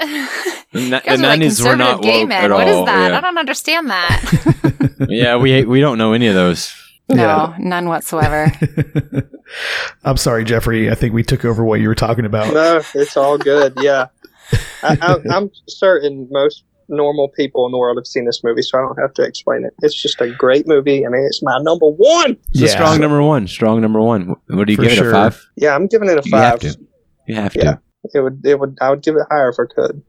The, na- the nineties like were not gay woke men. At all. What is that? Yeah. I don't understand that. yeah, we we don't know any of those. No, yeah. none whatsoever. I'm sorry, Jeffrey. I think we took over what you were talking about. No, it's all good. Yeah. I, I, I'm certain most normal people in the world have seen this movie, so I don't have to explain it. It's just a great movie. I mean, it's my number one. It's yeah. a strong number one. Strong number one. What do you For give sure. it, a five? Yeah, I'm giving it a five. You have to. You have yeah. to. It would, it would, I would give it higher if I could.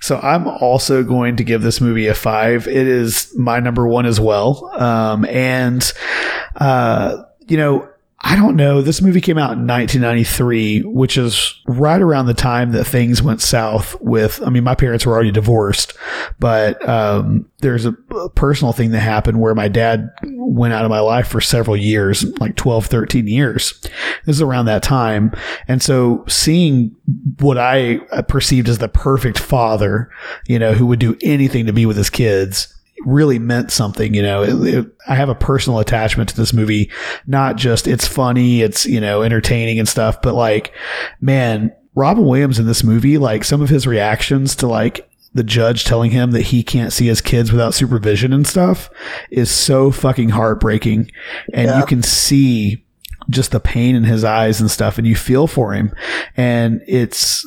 So I'm also going to give this movie a five. It is my number one as well. Um, and, uh, you know, I don't know. This movie came out in nineteen ninety-three, which is right around the time that things went south with, I mean, my parents were already divorced, but, um, there's a personal thing that happened where my dad went out of my life for several years, like twelve, thirteen years. This is around that time. And so seeing what I perceived as the perfect father, you know, who would do anything to be with his kids, really meant something, you know. It, it, I have a personal attachment to this movie, not just it's funny, it's, you know, entertaining and stuff, but like, man, Robin Williams in this movie, like some of his reactions to like the judge telling him that he can't see his kids without supervision and stuff is so fucking heartbreaking. And yeah. you can see just the pain in his eyes and stuff, and you feel for him. And it's,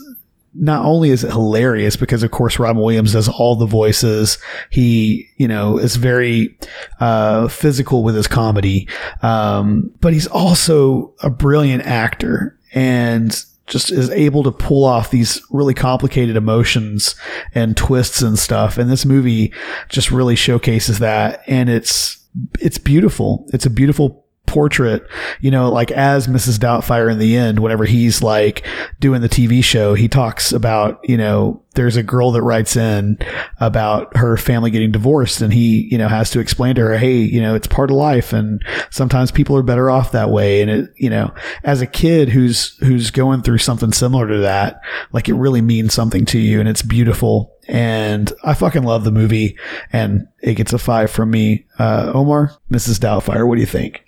not only is it hilarious because, of course, Robin Williams does all the voices. He, you know, is very uh, physical with his comedy, um, but he's also a brilliant actor and just is able to pull off these really complicated emotions and twists and stuff. And this movie just really showcases that. And it's it's beautiful. It's a beautiful portrait, you know, like as Missus Doubtfire in the end, whenever he's like doing the T V show, he talks about, you know, there's a girl that writes in about her family getting divorced, and he, you know, has to explain to her, hey, you know, it's part of life, and sometimes people are better off that way. And it, you know, as a kid who's, who's going through something similar to that, like it really means something to you, and it's beautiful. And I fucking love the movie, and it gets a five from me. Uh, Omar, Missus Doubtfire, what do you think?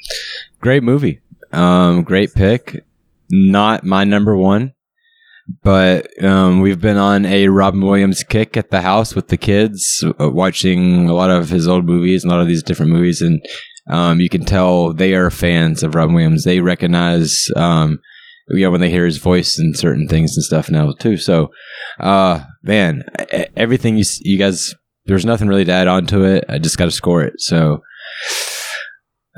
Great movie. Um, great pick. Not my number one, but um, we've been on a Robin Williams kick at the house with the kids, uh, watching a lot of his old movies and a lot of these different movies. And um, you can tell they are fans of Robin Williams. They recognize, um, you know, when they hear his voice and certain things and stuff now too. So, uh, man, everything you, you guys, there's nothing really to add on to it. I just got to score it. So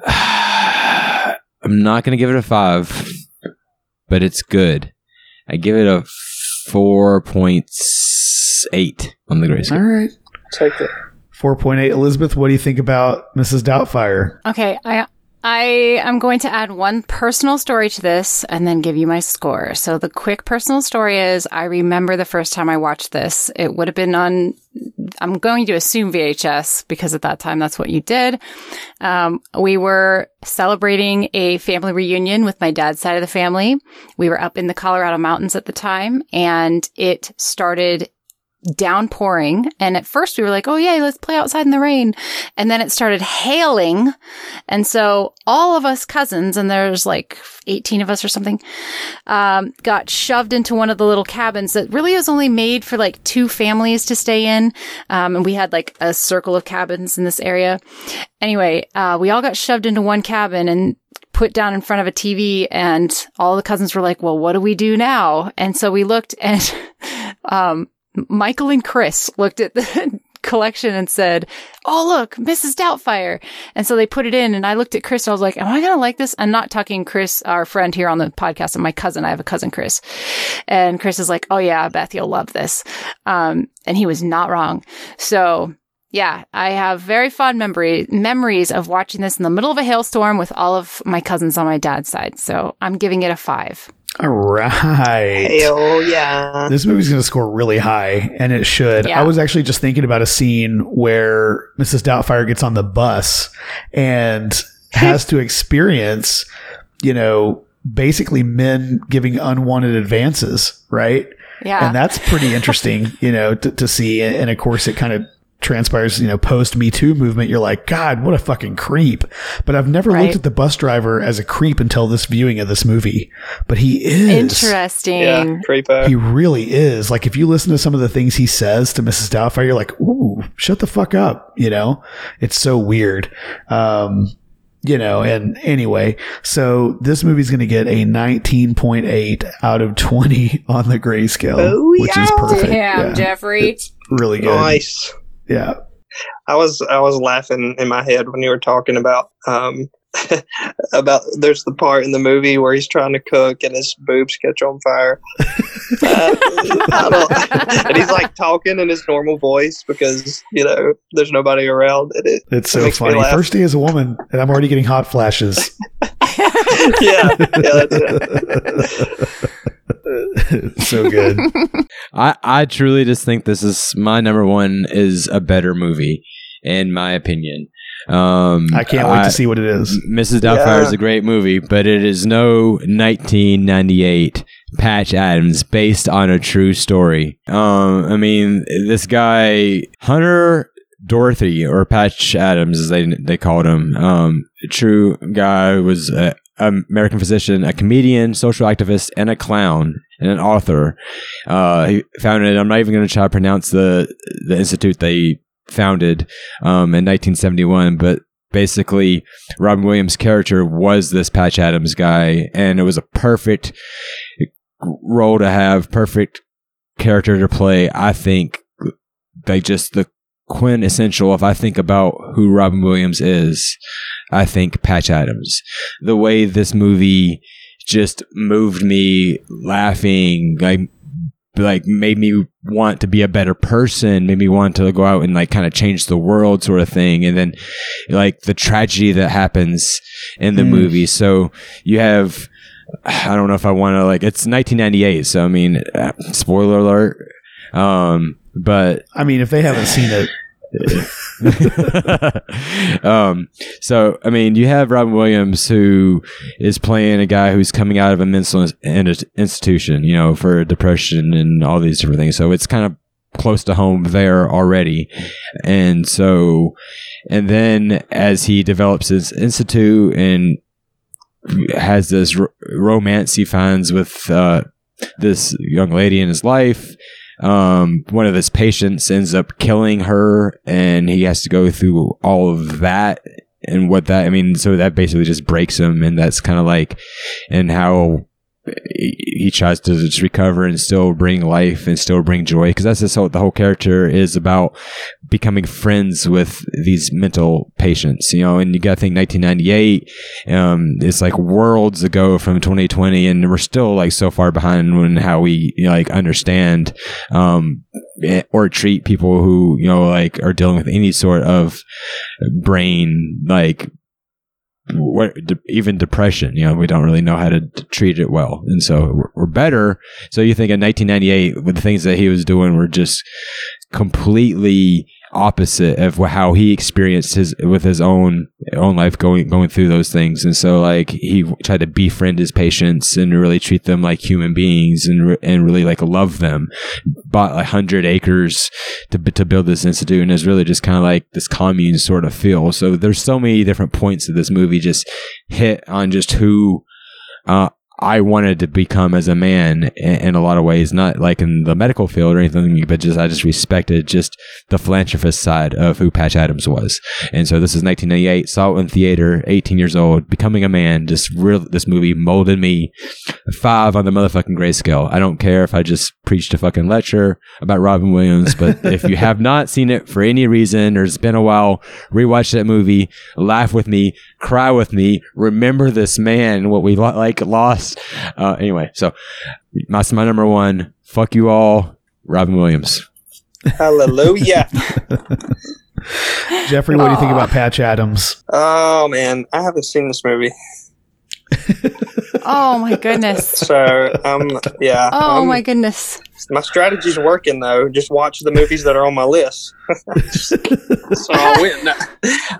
uh, I'm not going to give it a five, but it's good. I give it a four point eight on the grade scale. All right. Take that. four point eight. Elizabeth, what do you think about Missus Doubtfire? Okay. I, I am going to add one personal story to this and then give you my score. So the quick personal story is, I remember the first time I watched this. It would have been on, I'm going to assume V H S, because at that time that's what you did. Um, we were celebrating a family reunion with my dad's side of the family. We were up in the Colorado mountains at the time, and it started downpouring, and at first we were like, oh yay, let's play outside in the rain. And then it started hailing, and so all of us cousins, and there's like eighteen of us or something, um got shoved into one of the little cabins that really was only made for like two families to stay in, um and we had like a circle of cabins in this area. Anyway, uh we all got shoved into one cabin and put down in front of a T V, and all the cousins were like, well, what do we do now? And so we looked, and um Michael and Chris looked at the collection and said, oh, look, Missus Doubtfire. And so they put it in, and I looked at Chris, and I was like, am I going to like this? I'm not talking Chris, our friend here on the podcast, and my cousin. I have a cousin, Chris. And Chris is like, oh yeah, I bet you'll love this. Um, and he was not wrong. So yeah, I have very fond memory memories of watching this in the middle of a hailstorm with all of my cousins on my dad's side. So I'm giving it a five. All right. Oh yeah. This movie's going to score really high, and it should. Yeah. I was actually just thinking about a scene where Missus Doubtfire gets on the bus and has to experience, you know, basically men giving unwanted advances, right? Yeah. And that's pretty interesting, you know, to, to see. And of course, it kind of transpires, you know, post Me Too movement. You're like, God, what a fucking creep. But I've never right. looked at the bus driver as a creep until this viewing of this movie. But he is. Interesting. Yeah, creepo. He really is. Like, if you listen to some of the things he says to Missus Doubtfire, you're like, ooh, shut the fuck up. You know, it's so weird. Um, you know, and anyway, so this movie's going to get a nineteen point eight out of twenty on the grayscale, oh, which yeah. is perfect. Damn, yeah. Jeffrey. It's really good. Nice. Yeah, I was I was laughing in my head when you were talking about um about there's the part in the movie where he's trying to cook and his boobs catch on fire, uh, I don't, and he's like talking in his normal voice because, you know, there's nobody around. And it, it's so it funny. First day as a woman, and I'm already getting hot flashes. yeah, yeah, that's it. So good. I, I truly just think this is my number one is a better movie, in my opinion. Um, I can't wait I, to see what it is. Missus Doubtfire yeah. is a great movie, but it is no nineteen ninety-eight Patch Adams based on a true story. Um, I mean, this guy, Hunter Dorothy, or Patch Adams, as they, they called him, um, true guy, was a American physician, a comedian, social activist, and a clown, and an author. Uh, he founded, I'm not even going to try to pronounce the, the institute they founded um, in nineteen seventy-one, but basically Robin Williams' character was this Patch Adams guy, and it was a perfect role to have, perfect character to play. I think they just, the quintessential, if I think about who Robin Williams is, I think Patch Adams. The way this movie just moved me laughing, like like made me want to be a better person, made me want to go out and like kind of change the world sort of thing. And then like the tragedy that happens in the mm. movie. So you have, I don't know if I want to like, it's nineteen ninety-eight. So, I mean, spoiler alert. Um, but I mean, if they haven't seen it, um so I mean you have Robin Williams, who is playing a guy who's coming out of a mental in- institution, you know, for depression and all these different things, so it's kind of close to home there already. And so, and then as he develops his institute and has this r- romance he finds with uh this young lady in his life, Um, one of his patients ends up killing her, and he has to go through all of that and what that, I mean, so that basically just breaks him. And that's kind of like, and how he tries to just recover and still bring life and still bring joy. Cause that's just how the whole character is about, becoming friends with these mental patients, you know. And you gotta think nineteen ninety-eight, um, it's like worlds ago from twenty twenty, and we're still like so far behind on how we, you know, like understand, um, or treat people who, you know, like are dealing with any sort of brain, like, what de- even depression, you know, we don't really know how to d- treat it well. And so we're, we're better. So you think in nineteen ninety-eight, the things that he was doing were just completely opposite of how he experienced his with his own own life going going through those things. And so like he tried to befriend his patients and really treat them like human beings, and and really like love them. Bought like hundred acres to to build this institute, and it's really just kind of like this commune sort of feel. So there's so many different points that this movie just hit on, just who uh I wanted to become as a man in a lot of ways, not like in the medical field or anything, but just, I just respected just the philanthropist side of who Patch Adams was. And so this is nineteen ninety-eight, saw it in theater, eighteen years old, becoming a man. Just real, this movie molded me. Five on the motherfucking grayscale. I don't care if I just preached a fucking lecture about Robin Williams, but if you have not seen it for any reason, or it's been a while, rewatch that movie, laugh with me, cry with me, remember this man, what we lo- like lost. Uh, anyway, so that's my, my number one. Fuck you all, Robin Williams. Hallelujah. Jeffrey, what Aww. do you think about Patch Adams? Oh man, I haven't seen this movie. Oh my goodness. So um, yeah. Oh um, my goodness. My strategy's working though. Just watch the movies that are on my list. So I'll win. No,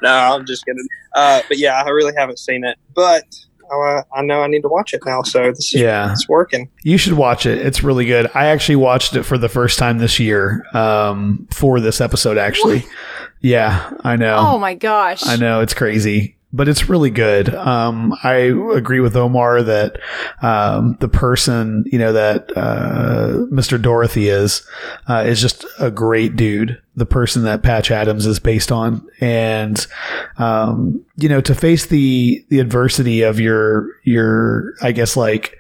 no, I'm just kidding. Uh, but yeah, I really haven't seen it, but. Uh, I know I need to watch it now, so this is, yeah. It's working. You should watch it. It's really good. I actually watched it for the first time this year um, for this episode, actually. What? Yeah, I know. Oh, my gosh. I know. It's crazy. But it's really good. Um, I agree with Omar that um, the person, you know, that uh, Mister Dorothy is, uh, is just a great dude. The person that Patch Adams is based on. And, um, you know, to face the, the adversity of your, your, I guess, like,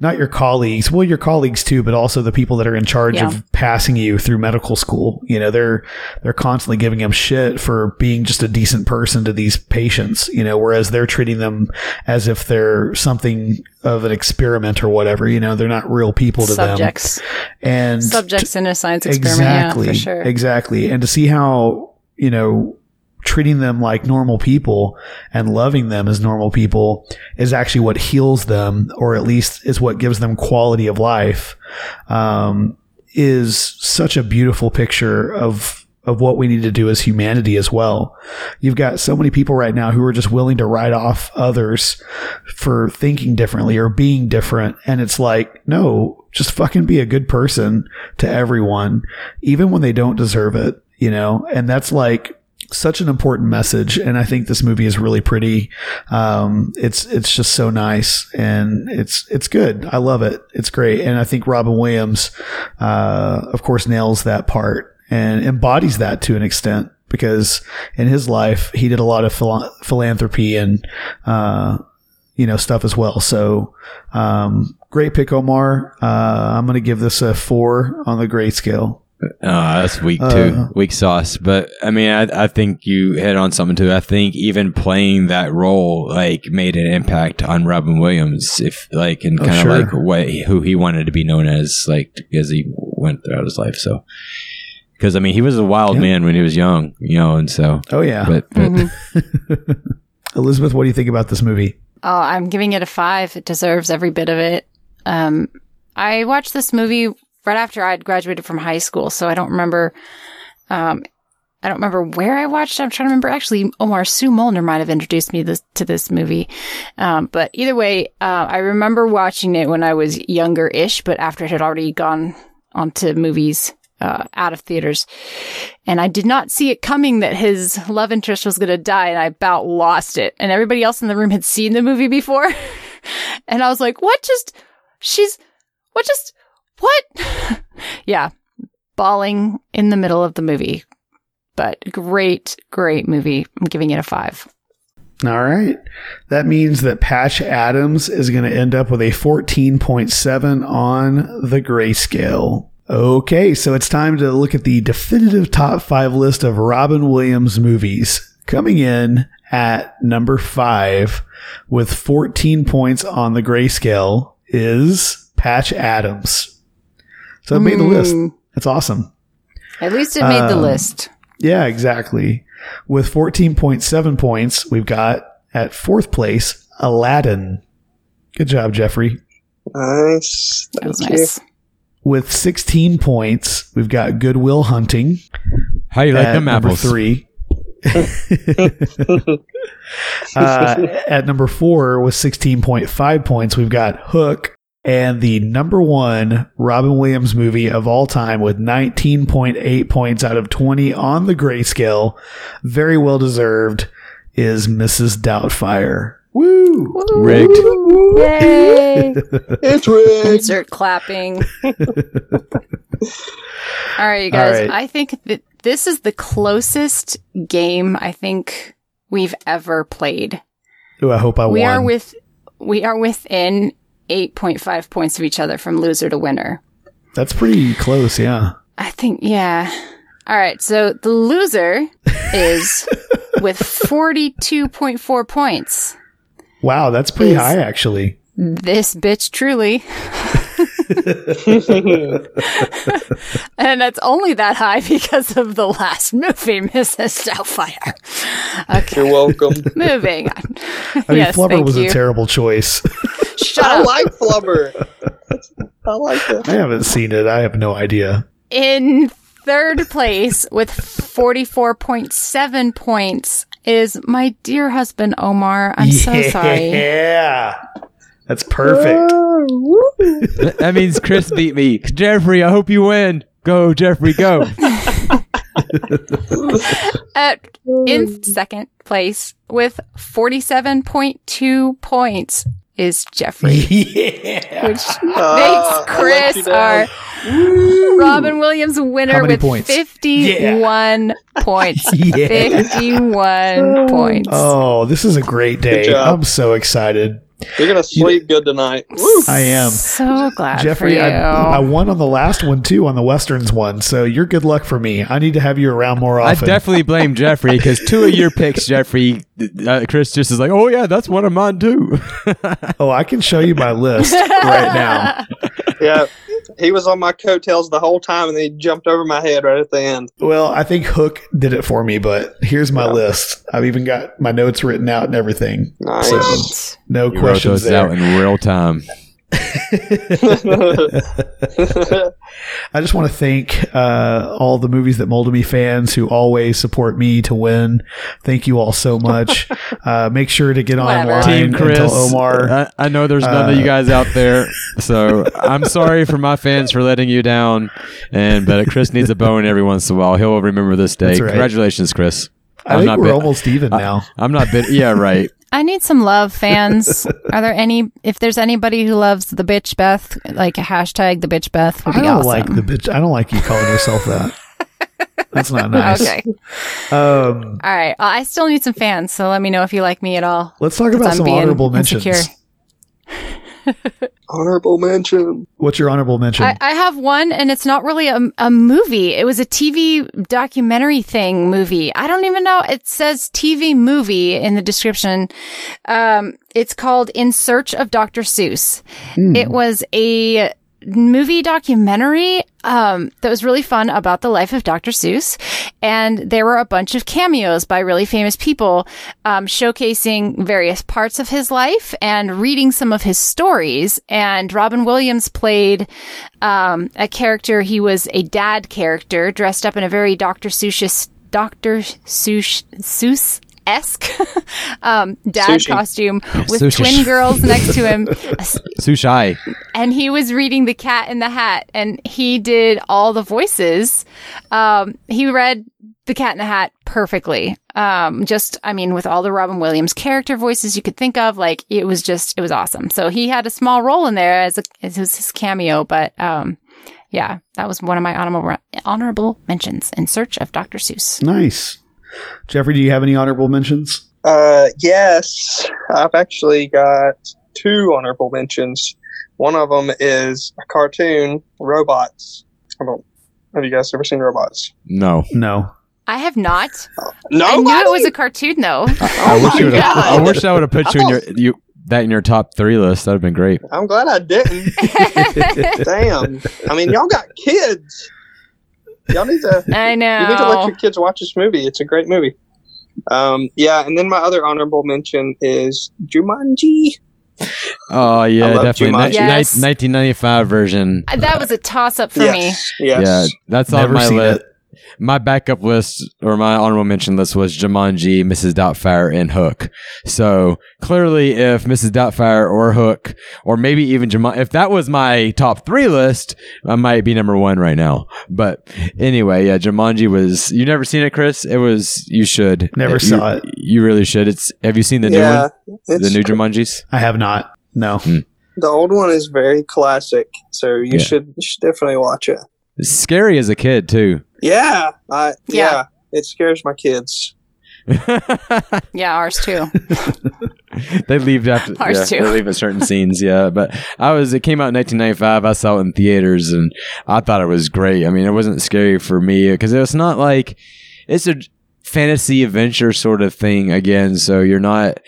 not your colleagues, well, your colleagues too, but also the people that are in charge yeah. of passing you through medical school. You know, they're, they're constantly giving them shit for being just a decent person to these patients, you know, whereas they're treating them as if they're something of an experiment or whatever, you know, they're not real people to subjects. them. And subjects t- in a science experiment. Exactly. Yeah, for sure. Exactly. And to see how, you know, treating them like normal people and loving them as normal people is actually what heals them, or at least is what gives them quality of life, um, is such a beautiful picture of, of what we need to do as humanity as well. You've got so many people right now who are just willing to write off others for thinking differently or being different. And it's like, no, just fucking be a good person to everyone, even when they don't deserve it, you know? And that's like, such an important message. And I think this movie is really pretty. Um, it's, it's just so nice, and it's, it's good. I love it. It's great. And I think Robin Williams, uh, of course, nails that part and embodies that to an extent, because in his life, he did a lot of phil- philanthropy and, uh, you know, stuff as well. So, um, great pick, Omar. Uh, I'm going to give this a four on the grayscale. Uh, that's weak, too. Uh, weak sauce. But, I mean, I, I think you hit on something, too. I think even playing that role, like, made an impact on Robin Williams, if, like, and kind of, oh, sure. like, what, who he wanted to be known as, like, as he went throughout his life, so... Because, I mean, he was a wild yeah. man when he was young, you know, and so... Oh, yeah. But, but mm-hmm. Elizabeth, what do you think about this movie? Oh, I'm giving it a five. It deserves every bit of it. Um, I watched this movie right after I'd graduated from high school, so I don't remember... Um, I don't remember where I watched it. I'm trying to remember. Actually, Omar Sue Molnar might have introduced me this, to this movie. Um, but either way, uh, I remember watching it when I was younger-ish, but after it had already gone on to movies... Uh, out of theaters. And I did not see it coming that his love interest was going to die, and I about lost it. And everybody else in the room had seen the movie before. And I was like, what just, she's, what just, what? Yeah. Bawling in the middle of the movie. But great, great movie. I'm giving it a five. All right. That means that Patch Adams is going to end up with a fourteen point seven on the grayscale. Okay, so it's time to look at the definitive top five list of Robin Williams movies. Coming in at number five with fourteen points on the grayscale is Patch Adams. So it mm. made the list. That's awesome. At least it made um, the list. Yeah, exactly. With fourteen point seven points, we've got at fourth place, Aladdin. Good job, Jeffrey. Nice. That was nice. You. With sixteen points, we've got Good Will Hunting. How you like them apples? At number three. uh, at number four, with sixteen point five points, we've got Hook. And the number one Robin Williams movie of all time with nineteen point eight points out of twenty on the grayscale, very well deserved, is Missus Doubtfire. Woo! Woo! Rigged. Yay! It's rigged. Insert clapping. All right, you guys. Right. I think that this is the closest game I think we've ever played. Ooh, I hope I we won. Are with, we are within eight point five points of each other from loser to winner. That's pretty close, yeah. I think, yeah. All right, so the loser is with forty-two point four points. Wow, that's pretty high, actually. This bitch, truly. And that's only that high because of the last movie, Missus Doubtfire. Okay. You're welcome. Moving on. I mean, yes, Flubber was you. a terrible choice. Shut I up. like Flubber. I like it. I haven't seen it. I have no idea. In third place with forty-four point seven points is my dear husband, Omar. I'm yeah. so sorry. Yeah. That's perfect. That means Chris beat me. Jeffrey, I hope you win. Go, Jeffrey, go. uh, in second place with forty-seven point two points is Jeffrey. Yeah. Which oh, makes Chris you know. our Woo. Robin Williams winner with points? fifty-one yeah. points. Yeah. fifty-one points. Oh, this is a great day. I'm so excited. You're going to sleep you, good tonight. Woo. I am. So glad Jeffrey, for you. I, I won on the last one, too, on the Westerns one. So you're good luck for me. I need to have you around more often. I definitely blame Jeffrey because two of your picks, Jeffrey, uh, Chris just is like, oh, yeah, that's one of mine, too. Oh, I can show you my list right now. Yeah. He was on my coattails the whole time, and then he jumped over my head right at the end. Well, I think Hook did it for me, but here's my yeah. list. I've even got my notes written out and everything. Nice. So no you questions wrote those there. Out in real time. I just want to thank uh, all the Movies That Molded Me fans who always support me to win. Thank you all so much. Uh, make sure to get Whatever. online Team Chris, and tell Omar. I, I know there's none uh, of you guys out there, so I'm sorry for my fans for letting you down. And but Chris needs a bone every once in a while. He'll remember this day. Right. Congratulations, Chris. I I'm think not we're bit- almost even I, now. I'm not bit. Yeah, right. I need some love, fans. Are there any? If there's anybody who loves the bitch Beth, like a hashtag the bitch Beth would be awesome. I don't awesome. like the bitch. I don't like you calling yourself that. That's not nice. Okay. Um, all right. I still need some fans, so let me know if you like me at all. Let's talk about I'm some honorable mentions. Insecure. Honorable mention. What's your honorable mention? I, I have one, and it's not really a, a movie. It was a T V documentary thing movie. I don't even know. It says T V movie in the description. Um, it's called In Search of Doctor Seuss. Mm. It was a movie documentary um, that was really fun about the life of Doctor Seuss. And there were a bunch of cameos by really famous people um, showcasing various parts of his life and reading some of his stories. And Robin Williams played um, a character. He was a dad character dressed up in a very Doctor Seuss, Doctor Seuss, Seuss. esque um, dad Sushi. costume with Sushi. twin girls next to him. Sushi. And he was reading The Cat in the Hat, and he did all the voices. Um, he read The Cat in the Hat perfectly. Um, just, I mean, with all the Robin Williams character voices you could think of, like, it was just, it was awesome. So he had a small role in there as, a, as his cameo, but um, yeah, that was one of my honorable, honorable mentions, In Search of Doctor Seuss. Nice. Jeffrey, do you have any honorable mentions? Uh, yes, I've actually got two honorable mentions. One of them is a cartoon, Robots. I don't, have you guys ever seen Robots? No. No. I have not. No. I knew it was a cartoon, though. I, I, wish, you I wish I would have put you in your you that in your top three list. That would have been great. I'm glad I didn't. Damn. I mean, y'all got kids. Y'all need to. I know. You need to let your kids watch this movie. It's a great movie. Um, yeah, and then my other honorable mention is Jumanji. Oh yeah, definitely. Jumanji. Yes. Ni- nineteen ninety-five version. That was a toss-up for yes. me. Yes. Yeah, that's on my list. It. My backup list or my honorable mention list was Jumanji, Missus Doubtfire, and Hook. So clearly, if Missus Doubtfire or Hook, or maybe even Jumanji, if that was my top three list, I might be number one right now. But anyway, yeah, Jumanji was. You never seen it, Chris? It was. You should. Never you, saw it. You really should. It's. Have you seen the yeah, new one? The new Jumanjis? I have not. No. Mm. The old one is very classic, so you yeah. should you should definitely watch it. It's scary as a kid too. Yeah, uh, yeah, yeah, it scares my kids. Yeah, ours too. They leave after ours yeah, too. They leave at certain scenes, yeah. But I was, it came out in nineteen ninety-five. I saw it in theaters, and I thought it was great. I mean, it wasn't scary for me because it's not like it's a fantasy adventure sort of thing again. So you're not.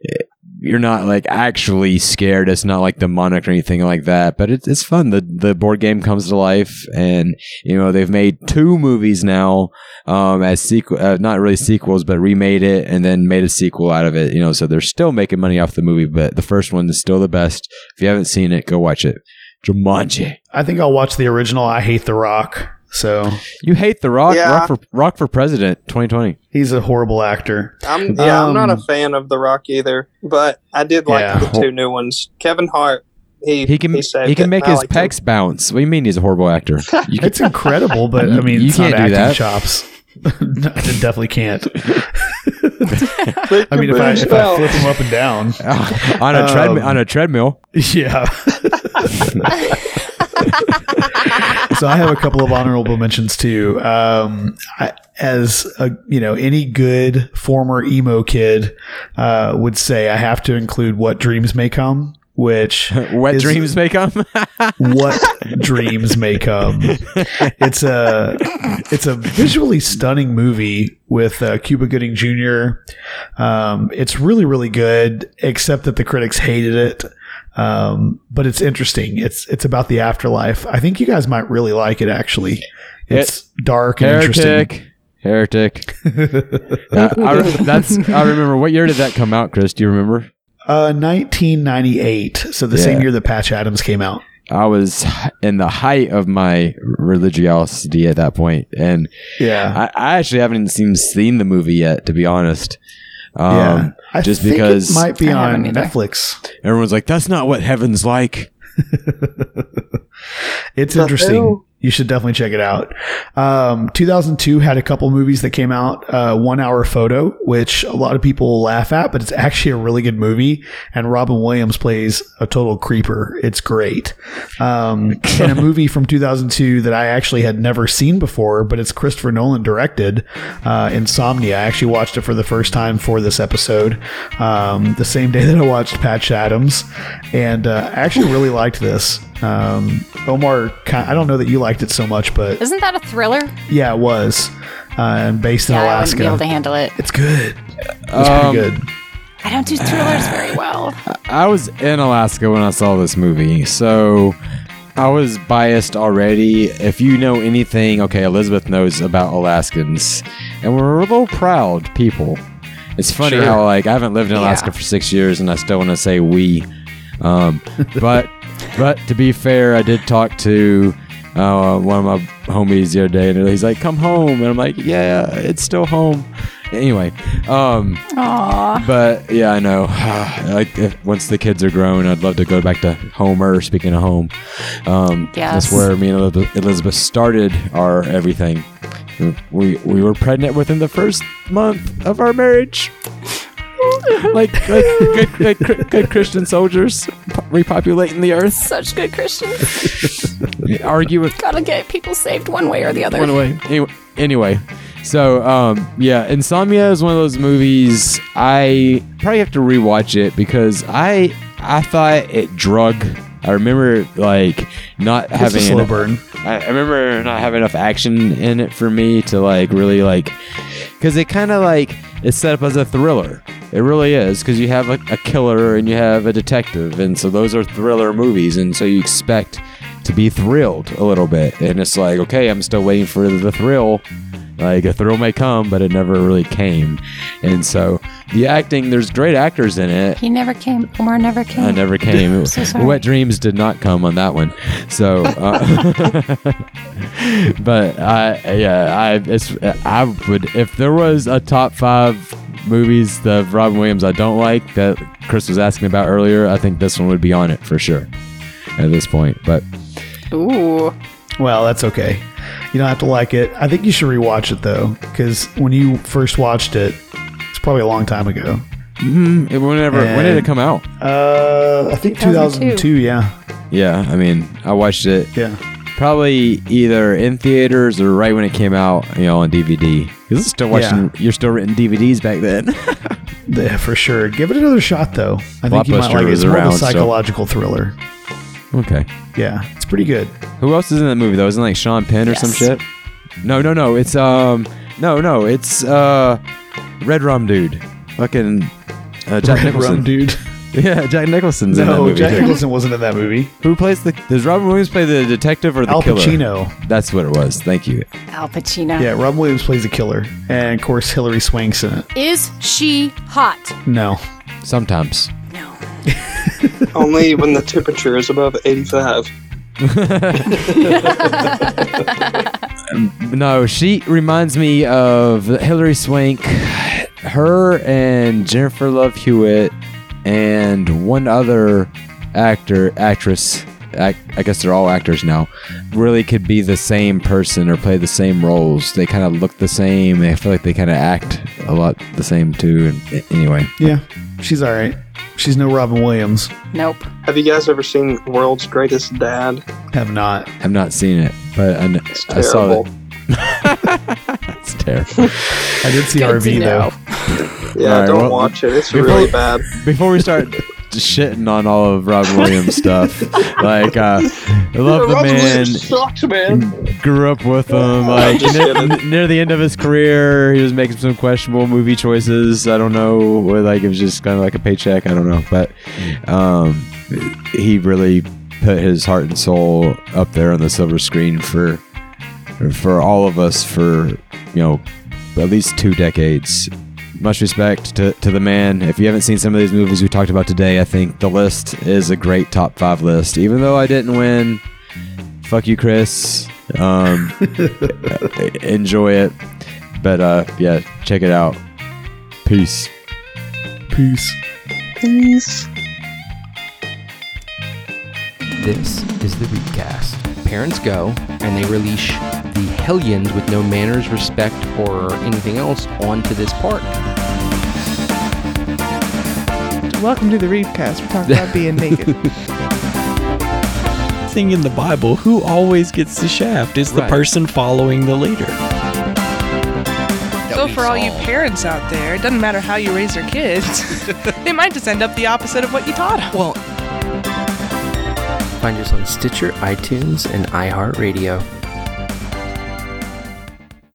It, You're not like actually scared. It's not like demonic or anything like that. But it's it's fun. The the board game comes to life, and you know they've made two movies now, um, as sequel, uh, not really sequels, but remade it and then made a sequel out of it. You know, so they're still making money off the movie. But the first one is still the best. If you haven't seen it, go watch it. Jumanji. I think I'll watch the original. I hate The Rock. So you hate The Rock? Yeah. Rock for Rock for President twenty twenty. He's a horrible actor. I'm yeah, um, I'm not a fan of The Rock either, but I did like yeah. the two new ones. Kevin Hart, he he can he, he can make it. his pecs him. bounce. What do you mean he's a horrible actor? You it's incredible, but I mean you it's can't not do acting that. chops. No, I definitely can't. I mean, if I, if I flip him up and down uh, on a um, treadmill, on a treadmill, yeah. So I have a couple of honorable mentions too. Um, I, as a, you know, any good former emo kid uh, would say, I have to include What Dreams May Come. Which What Dreams May Come? What Dreams May Come. It's a it's a visually stunning movie with uh, Cuba Gooding Junior Um, it's really really good, except that the critics hated it. Um, but it's interesting. It's it's about the afterlife. I think you guys might really like it. Actually, it's it, dark and heretic. interesting. Heretic. uh, I, that's I remember. What year did that come out, Chris? Do you remember? Uh, nineteen ninety-eight. So the yeah. same year that Patch Adams came out. I was in the height of my religiosity at that point, and yeah, I, I actually haven't even seen the movie yet, to be honest. Um, yeah, I just think because it might be on Netflix. Everyone's like, "That's not what heaven's like." It's interesting. you should definitely check it out. Um, two thousand two had a couple movies that came out. Uh, One Hour Photo, which a lot of people laugh at, but it's actually a really good movie. And Robin Williams plays a total creeper. It's great. Um, and a movie from two thousand two that I actually had never seen before, but it's Christopher Nolan directed, uh, Insomnia. I actually watched it for the first time for this episode, um, the same day that I watched Patch Adams. And uh, I actually really liked this. Um, Omar, I don't know that you liked it so much, but isn't that a thriller? Yeah, it was. Uh, based in yeah, Alaska. I wouldn't be able to handle it. It's good. It's um, pretty good. I don't do thrillers uh, very well. I was in Alaska when I saw this movie, so I was biased already. If you know anything, okay, Elizabeth knows about Alaskans, and we're a little proud people. It's funny sure. how like I haven't lived in Alaska yeah. for six years, and I still want to say we, um, but. But to be fair, I did talk to uh, one of my homies the other day, and he's like, "Come home," and I'm like, "Yeah, it's still home." Anyway, um, Aww. But yeah, I know. Like, if, once the kids are grown, I'd love to go back to Homer. Speaking of home, um, yes. that's where me and Elizabeth started our everything. We we were pregnant within the first month of our marriage. Like, like good, good, good, good Christian soldiers repopulating the earth. Such good Christians. Argue with. Gotta get people saved one way or the other. One way. Anyway, anyway so um, yeah, Insomnia is one of those movies I probably have to rewatch it because I I thought it drug. I remember like not it's having a slow enough, burn. I, I remember not having enough action in it for me to like really like because it kind of like it's set up as a thriller. It really is because you have a, a killer and you have a detective, and so those are thriller movies, and so you expect to be thrilled a little bit, and it's like okay, I'm still waiting for the thrill. Like a thrill may come, but it never really came. And so the acting, there's great actors in it. He never came. Omar never came. I never came. I'm so sorry. Wet Dreams did not come on that one. So, uh, but I, yeah, I, it's, I would, if there was a top five movies that Robin Williams I don't like that Chris was asking about earlier, I think this one would be on it for sure at this point. But, ooh. Well, that's okay. You don't have to like it. I think you should rewatch it though, because when you first watched it, it's probably a long time ago. Mm-hmm. It whenever, when did it come out? Uh, I think two thousand two. Yeah. Yeah. I mean, I watched it. Yeah. Probably either in theaters or right when it came out, you know, on D V D. You're still watching. Yeah. You're still renting D V Ds back then. Yeah, for sure. Give it another shot though. I think you might like it. It's more around, of a psychological so. thriller. Okay. Yeah, it's pretty good. Who else is in that movie though? Isn't it like Sean Penn or yes. some shit? No, no, no. It's um, no, no. It's uh, Red Rum Dude. Fucking uh, Jack Red Nicholson. Rum Dude. Yeah, Jack Nicholson's no, in that movie. No, Jack Nicholson wasn't in that movie. Who plays the? Does Robin Williams play the detective or the Al killer? Al Pacino. That's what it was. Thank you. Al Pacino. Yeah, Robin Williams plays the killer, and of course Hilary Swank's in it. Is she hot? No. Sometimes. No. Only when the temperature is above eighty-five. No, she reminds me of Hilary Swank, her and Jennifer Love Hewitt, and one other actor, actress. Act, I guess they're all actors now. Really could be the same person or play the same roles. They kind of look the same. I feel like they kind of act a lot the same too. And anyway, yeah, she's all right. She's no Robin Williams. Nope. Have you guys ever seen World's Greatest Dad? Have not. Have not seen it, but I, it's I saw it. It's terrible. I did see Good R V though. Yeah, right, don't well, watch it. It's before, really bad. Before we start shitting on all of Robin Williams stuff, like uh, I love yeah, the Robin man. Sucks, man. Grew up with him. Like near, near the end of his career, he was making some questionable movie choices. I don't know. Or like it was just kind of like a paycheck. I don't know, but um, he really put his heart and soul up there on the silver screen for for all of us for you know at least two decades. Much respect to, to the man. If you haven't seen some of these movies we talked about today, I think the list is a great top five list. Even though I didn't win, fuck you, Chris. Um, enjoy it. But uh, yeah, check it out. Peace. Peace. Peace. This is the Recast. parents go and they release the hellions with no manners, respect, or anything else onto this park. Welcome to the Readcast. We're talking about being naked. Thing in the Bible, who always gets the shaft is the right. person following the leader. So for all you parents out there, it doesn't matter how you raise your kids. They might just end up the opposite of what you taught them. Well, find us on Stitcher, iTunes, and iHeartRadio.